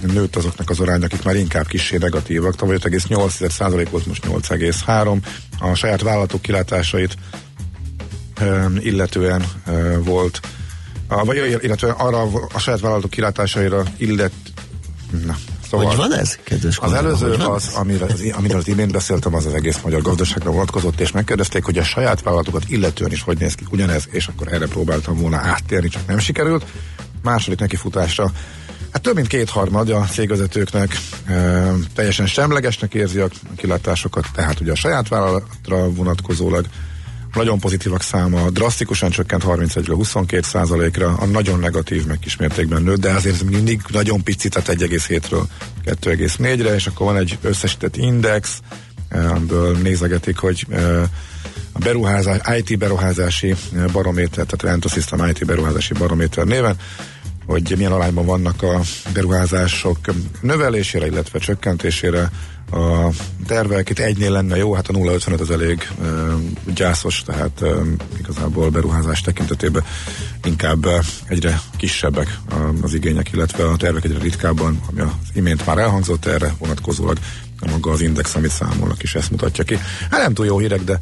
nőtt azoknak az arány, akik már inkább kissé negatívak. Tavaly öt egész nyolc százalék volt, most nyolc egész három százalék. A saját vállalatok kilátásait illetően volt, vagy illetve arra a saját vállalatok kilátásaira illet... Na. Szóval hogy van ez, kedves kollégám? Az előző, az, amiről az, amiről az imént beszéltem, az az egész magyar gazdaságra vonatkozott, és megkérdezték, hogy a saját vállalatokat illetően is hogy néz ki ugyanez, és akkor erre próbáltam volna áttérni, csak nem sikerült. Második nekifutásra, hát több mint kétharmad a cégvezetőknek e, teljesen semlegesnek érzi a kilátásokat, tehát ugye a saját vállalatra vonatkozólag nagyon pozitívak száma drasztikusan csökkent harmincegyről huszonkettő százalékra, a nagyon negatív meg kismértékben nőtt, de azért mindig nagyon picit, tehát egy egész hétről kettő egész négyre, és akkor van egy összesített index, amiből nézegetik, hogy a beruházás, i té beruházási barométer, tehát Rent a System i té beruházási barométer néven, hogy milyen arányban vannak a beruházások növelésére, illetve csökkentésére a tervek. Itt egynél lenne jó, hát a nulla egész ötvenöt az elég e, gyászos, tehát e, igazából beruházás tekintetében inkább e, egyre kisebbek az igények, illetve a tervek egyre ritkábban, ami az imént már elhangzott, erre vonatkozólag maga az index, amit számolnak, is ezt mutatja ki. Hát nem túl jó hírek, de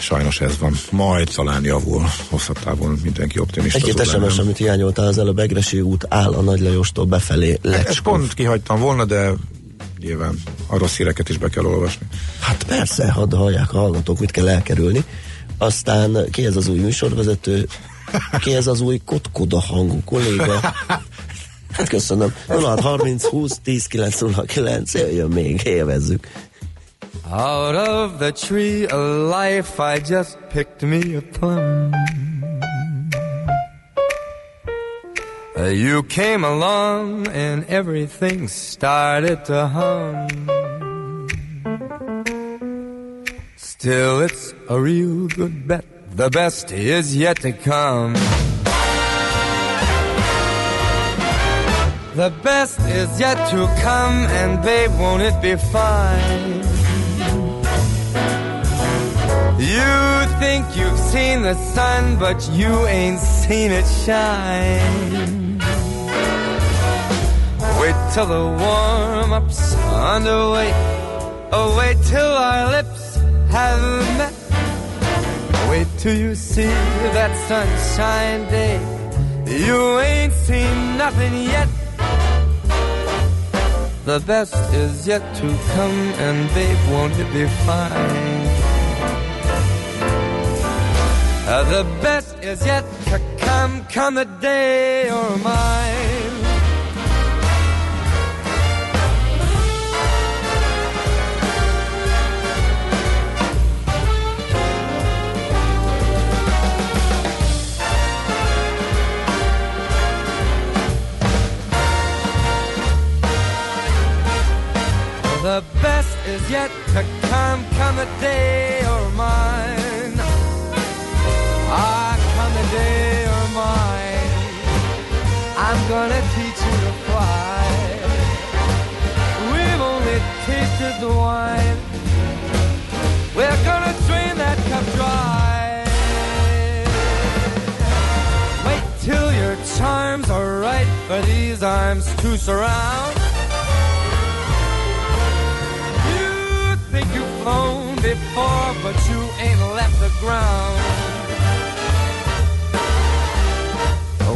sajnos ez van. Majd talán javul, hosszabb távon mindenki optimista. Egy-két es em es, amit hiányoltál az előbb, Egressy út áll a Nagy Lajostól befelé. Hát, ezt pont kihagytam volna, de nyilván a rossz híreket is be kell olvasni. Hát persze, hadd hallják a hallgatók, mit kell elkerülni. Aztán ki ez az új műsorvezető? Ki ez az új kotkoda hangú kolléga? Hát köszönöm. nulla hat harminc húsz tíz kilenc nulla kilenc, jöjjön még, élvezzük. Out of the tree of life I just picked me a plum. You came along and everything started to hum. Still it's a real good bet The best is yet to come. The best is yet to come, and babe, won't it be fine? You think you've seen the sun, but you ain't seen it shine. Wait till the warm-up's underway. Oh, wait till our lips have met. Wait till you see that sunshine day. You ain't seen nothing yet. The best is yet to come, and babe, won't it be fine? The best is yet to come, come the day you're mine. The best is yet to come, come the day you're mine. Ah, come the day you're mine, I'm gonna teach you to fly. We've only tasted the wine, we're gonna drain that cup dry. Wait till your charms are right for these arms to surround. You think you've flown before, but you ain't left the ground.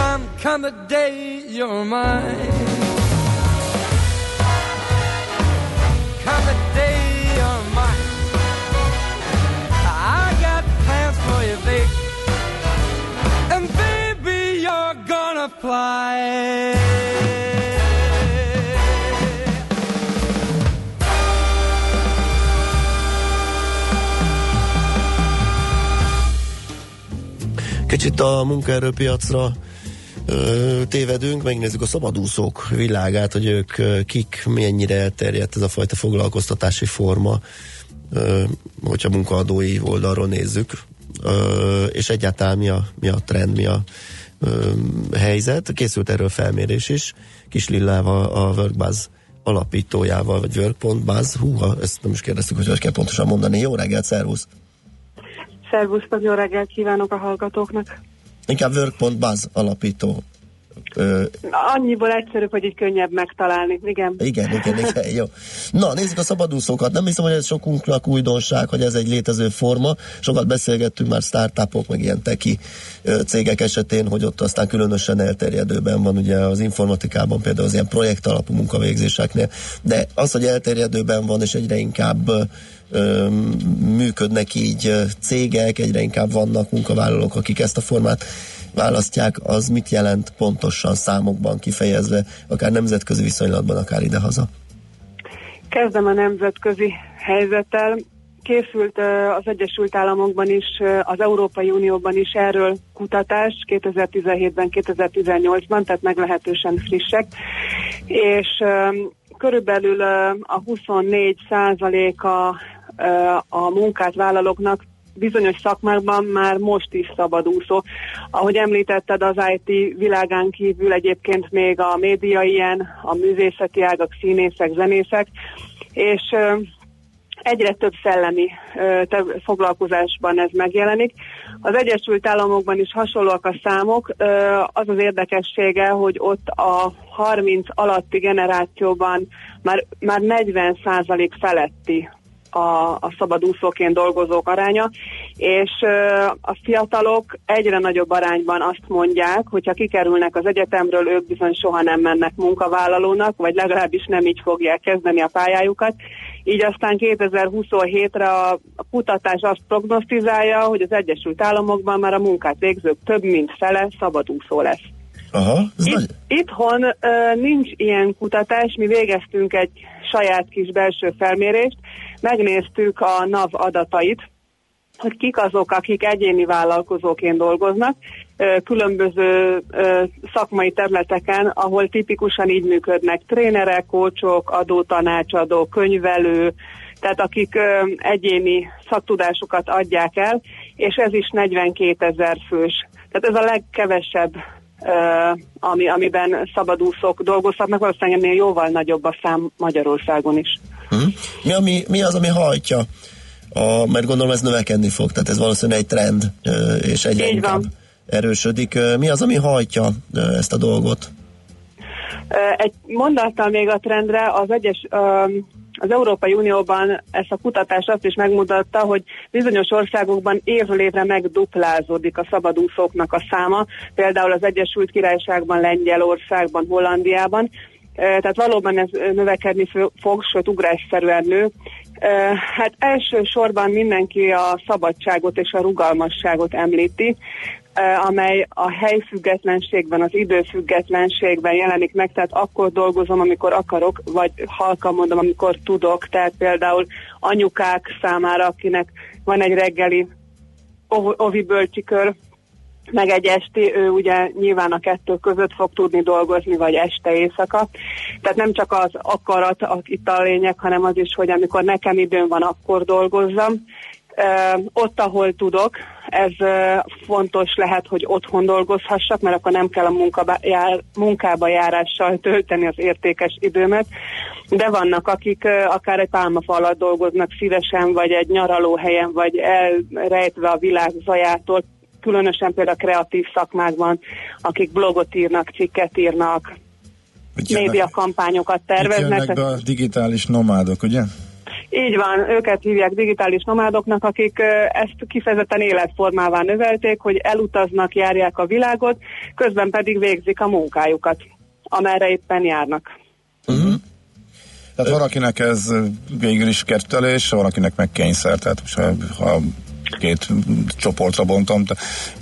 Come, come the day you're mine. Come the day you're mine. I got plans for you, babe. And baby, you're gonna fly. Kicsit a munkaerőpiacra tévedünk, megnézzük a szabadúszók világát, hogy ők kik, mennyire elterjedt ez a fajta foglalkoztatási forma, hogyha munkaadói oldalról nézzük, és egyáltalán mi a, mi a trend, mi a helyzet. Készült erről felmérés is, Kis Lillával, a WorkBuzz alapítójával, vagy work.buzz, húha, ezt nem is kérdeztük, hogy hogy kell pontosan mondani. Jó reggelt, szervusz! Szervusztok, jó reggelt kívánok a hallgatóknak! Inkább work.buzz alapító. Ö... Annyiból egyszerűbb, hogy így könnyebb megtalálni, igen. Igen, igen, igen, jó. Na, nézzük a szabadúszókat. Nem hiszem, hogy ez sokunknak újdonság, hogy ez egy létező forma. Sokat beszélgettünk már startupok, meg ilyen teki cégek esetén, hogy ott aztán különösen elterjedőben van, ugye az informatikában például az ilyen projekt alapú munkavégzéseknél. De az, hogy elterjedőben van, és egyre inkább működnek így cégek, egyre inkább vannak munkavállalók, akik ezt a formát választják, az mit jelent pontosan számokban kifejezve, akár nemzetközi viszonylatban, akár idehaza? Kezdem a nemzetközi helyzettel. Készült az Egyesült Államokban is, az Európai Unióban is erről kutatás kétezer-tizenhétben, kétezer-tizennyolcban, tehát meglehetősen frissek, és körülbelül a huszonnégy százaléka a munkát vállalóknak bizonyos szakmákban már most is szabadúszó. Ahogy említetted, az i té világán kívül egyébként még a média ilyen, a művészeti ágak, színészek, zenészek, és egyre több szellemi foglalkozásban ez megjelenik. Az Egyesült Államokban is hasonlóak a számok, az az érdekessége, hogy ott a harminc alatti generációban már, már negyven százalék feletti a, a szabadúszóként dolgozók aránya, és ö, a fiatalok egyre nagyobb arányban azt mondják, hogyha kikerülnek az egyetemről, ők bizony soha nem mennek munkavállalónak, vagy legalábbis nem így fogják kezdeni a pályájukat. Így aztán kétezer-huszonhétre a kutatás azt prognosztizálja, hogy az Egyesült Államokban már a munkát végzők több mint fele szabadúszó lesz. Aha, ez Itt, nagy... Itthon uh, nincs ilyen kutatás, mi végeztünk egy saját kis belső felmérést, megnéztük a NAV adatait, hogy kik azok, akik egyéni vállalkozóként dolgoznak, különböző szakmai területeken, ahol tipikusan így működnek trénerek, kócsok, adótanácsadó, könyvelő, tehát akik egyéni szaktudásukat adják el, és ez is negyvenkétezer fős. Tehát ez a legkevesebb, ami, amiben szabadúszók dolgozhatnak, valószínűleg ennél jóval nagyobb a szám Magyarországon is. Hmm. Mi, ami, mi az, ami hajtja? A, mert gondolom ez növekedni fog, tehát ez valószínűleg egy trend, és egyre inkább erősödik. Mi az, ami hajtja ezt a dolgot? Egy mondattal még a trendre, az egyes, az Európai Unióban ezt a kutatás azt is megmutatta, hogy bizonyos országokban évről évre megduplázódik a szabadúszóknak a száma, például az Egyesült Királyságban, Lengyelországban, Hollandiában, tehát valóban ez növekedni fog, sőt ugrásszerűen nő. Hát elsősorban mindenki a szabadságot és a rugalmasságot említi, amely a helyfüggetlenségben, az időfüggetlenségben jelenik meg, tehát akkor dolgozom, amikor akarok, vagy halkan mondom, amikor tudok, tehát például anyukák számára, akinek van egy reggeli ovi bölcsikör, meg egy esti, ő ugye nyilván a kettő között fog tudni dolgozni, vagy este, éjszaka. Tehát nem csak az akarat itt a lényeg, hanem az is, hogy amikor nekem időm van, akkor dolgozzam. Uh, ott, ahol tudok, ez uh, fontos lehet, hogy otthon dolgozhassak, mert akkor nem kell a munkába, jár, munkába járással tölteni az értékes időmet, de vannak, akik uh, akár egy pálmafa alatt dolgoznak szívesen, vagy egy nyaralóhelyen, vagy elrejtve a világ zajától, különösen például a kreatív szakmákban, akik blogot írnak, cikket írnak, médiakampányokat terveznek. Itt jönnek be a digitális nomádok, ugye? Így van, őket hívják digitális nomádoknak, akik ezt kifejezetten életformává növelték, hogy elutaznak, járják a világot, közben pedig végzik a munkájukat, amerre éppen járnak. Uh-huh. Tehát valakinek ez végül is kertelés, valakinek meg kényszer, tehát ha két csoportra bontom,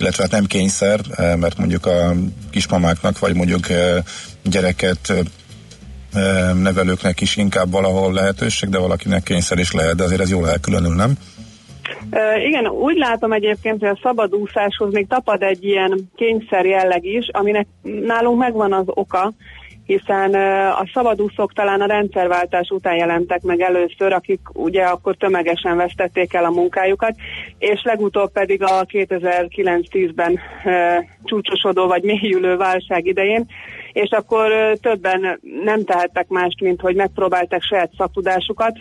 illetve hát nem kényszer, mert mondjuk a kismamáknak, vagy mondjuk gyereket nevelőknek is inkább valahol lehetőség, de valakinek kényszer is lehet, de azért ez jól elkülönül, nem? E, igen, úgy látom egyébként, hogy a szabadúszáshoz még tapad egy ilyen kényszer jelleg is, aminek nálunk megvan az oka, hiszen a szabadúszók talán a rendszerváltás után jelentek meg először, akik ugye akkor tömegesen vesztették el a munkájukat, és legutóbb pedig a kétezer-kilenc-tízben csúcsosodó vagy mélyülő válság idején, és akkor többen nem tehettek mást, mint hogy megpróbálták saját szaktudásukat,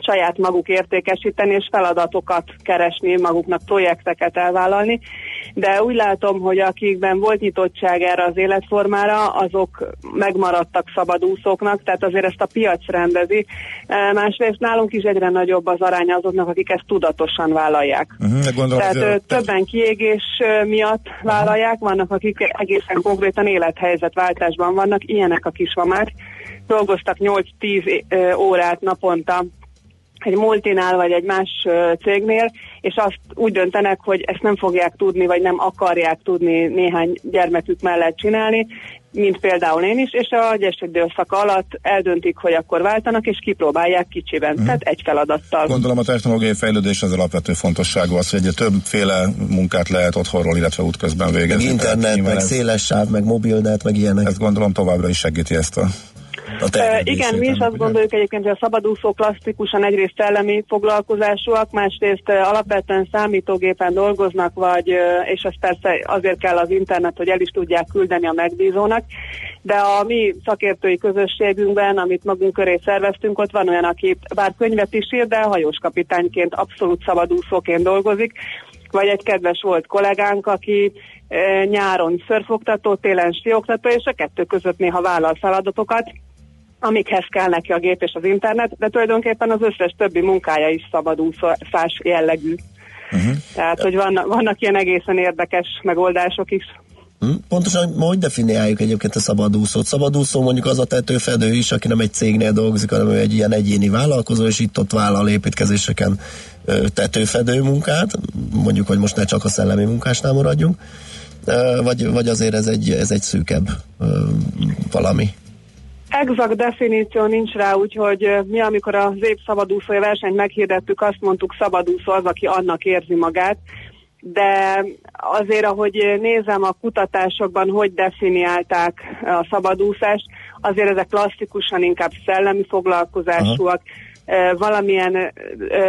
saját maguk értékesíteni, és feladatokat keresni, maguknak projekteket elvállalni, de úgy látom, hogy akikben volt nyitottság erre az életformára, azok megmaradtak szabadúszóknak, tehát azért ezt a piac rendezi. Másrészt nálunk is egyre nagyobb az aránya azoknak, akik ezt tudatosan vállalják. Uh-huh, gondolom, tehát azért, többen kiégés miatt vállalják, vannak, akik egészen konkrétan élethelyzetváltásban vannak, ilyenek a kismamák, dolgoztak nyolc-tíz órát naponta egy multinál, vagy egy más cégnél, és azt úgy döntenek, hogy ezt nem fogják tudni, vagy nem akarják tudni néhány gyermekük mellett csinálni, mint például én is, és a gyerekidőszak alatt eldöntik, hogy akkor váltanak, és kipróbálják kicsiben, uh-huh. tehát egy feladattal. Gondolom a technológiai fejlődés az alapvető fontosságú az, hogy egy többféle munkát lehet otthonról, illetve útközben végezni. Meg internet, meg ez... széles sáv, meg mobilnet, meg ilyenek. Ezt gondolom továbbra is segíti ezt a Uh, igen, mi is azt gondoljuk egyébként, hogy a szabadúszó klasszikusan egyrészt szellemi foglalkozásúak, másrészt uh, alapvetően számítógépen dolgoznak, vagy, uh, és az persze azért kell az internet, hogy el is tudják küldeni a megbízónak, de a mi szakértői közösségünkben, amit magunk köré szerveztünk, ott van olyan, aki bár könyvet is ír, de hajós kapitányként, abszolút szabadúszóként dolgozik, vagy egy kedves volt kollégánk, aki uh, nyáron szörfoktató, télen síoktató, és a kettő között néha vállal feladatokat, amikhez kell neki a gép és az internet, de tulajdonképpen az összes többi munkája is szabadúszás jellegű. Uh-huh. Tehát, hogy vannak, vannak ilyen egészen érdekes megoldások is. Hm? Pontosan hogy definiáljuk egyébként a szabadúszót? Szabadúszó mondjuk az a tetőfedő is, aki nem egy cégnél dolgozik, hanem ő egy ilyen egyéni vállalkozó, és itt-ott vállal építkezéseken tetőfedő munkát, mondjuk, hogy most ne csak a szellemi munkásnál maradjunk, vagy, vagy azért ez egy, ez egy szűkebb valami? Exakt definíció nincs rá, úgyhogy mi, amikor az év szabadúszói versenyt meghirdettük, azt mondtuk, szabadúszó az, aki annak érzi magát, de azért, ahogy nézem a kutatásokban, hogy definiálták a szabadúszást, azért ezek klasszikusan inkább szellemi foglalkozásúak, aha, valamilyen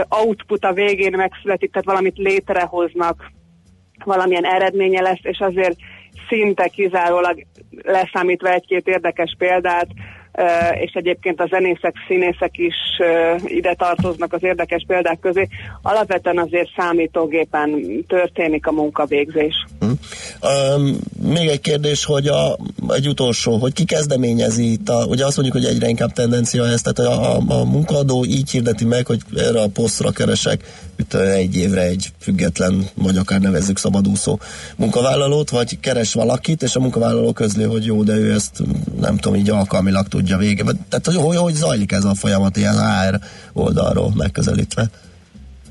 output a végén megszületik, tehát valamit létrehoznak, valamilyen eredménye lesz, és azért szinte kizárólag, leszámítva egy-két érdekes példát, és egyébként a zenészek, színészek is ide tartoznak az érdekes példák közé. Alapvetően azért számítógépen történik a munkavégzés. Hmm. Um, még egy kérdés, hogy a, egy utolsó, hogy ki kezdeményezi itt a, ugye azt mondjuk, hogy egyre inkább tendencia ez, tehát a, a, a munkaadó így hirdeti meg, hogy erre a posztra keresek egy évre egy független, vagy akár nevezzük szabadúszó munkavállalót, vagy keres valakit, és a munkavállaló közli, hogy jó, de ő ezt nem tudom, így alkalmilag tudja vége. Tehát hogy, hogy, hogy zajlik ez a folyamat ilyen há er oldalról megközelítve?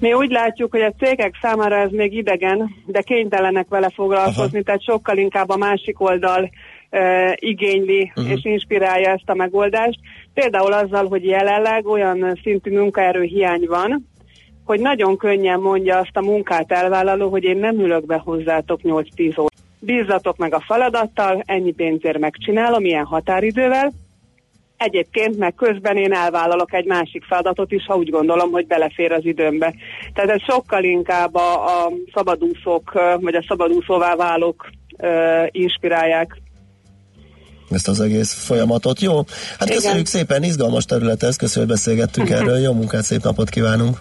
Mi úgy látjuk, hogy a cégek számára ez még idegen, de kénytelenek vele foglalkozni, aha, tehát sokkal inkább a másik oldal e, igényli, uh-huh, és inspirálja ezt a megoldást. Például azzal, hogy jelenleg olyan szintű munkaerő hiány van, hogy nagyon könnyen mondja azt a munkát elvállaló, hogy én nem ülök be hozzátok nyolc-tíz óra. Bízzatok meg a feladattal, ennyi pénzért megcsinálom, ilyen határidővel. Egyébként meg közben én elvállalok egy másik feladatot is, ha úgy gondolom, hogy belefér az időmbe. Tehát ez sokkal inkább a, a szabadúszók, vagy a szabadúszóvá válók uh, inspirálják ezt az egész folyamatot. Jó, hát igen, köszönjük szépen, izgalmas terület ez, köszönjük, hogy beszélgettünk erről, jó munkát, szép napot kívánunk!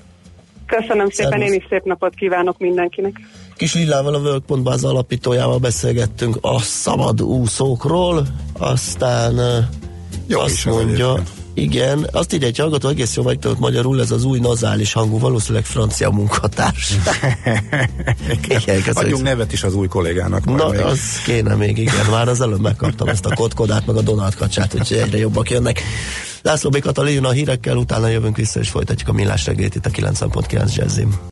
Köszönöm szépen, szervusz. Én is szép napot kívánok mindenkinek. Kis Lillával, a WorkBuzz alapítójával beszélgettünk a szabadúszókról, aztán jó, azt mondja, az igen, azt így egy hallgató, egész jól megtanult magyarul, ez az új nazális hangú, valószínűleg francia munkatárs. Igen, adjunk nevet is az új kollégának. Na, még az kéne még, igen, már az előbb megkaptam ezt a kotkodát, meg a Donald kacsát, úgyhogy egyre jobbak jönnek. László B. Katalin a hírekkel, utána jövünk vissza, és folytatjuk a Millás reggelit itt a kilencven pont kilenc Jazzyn.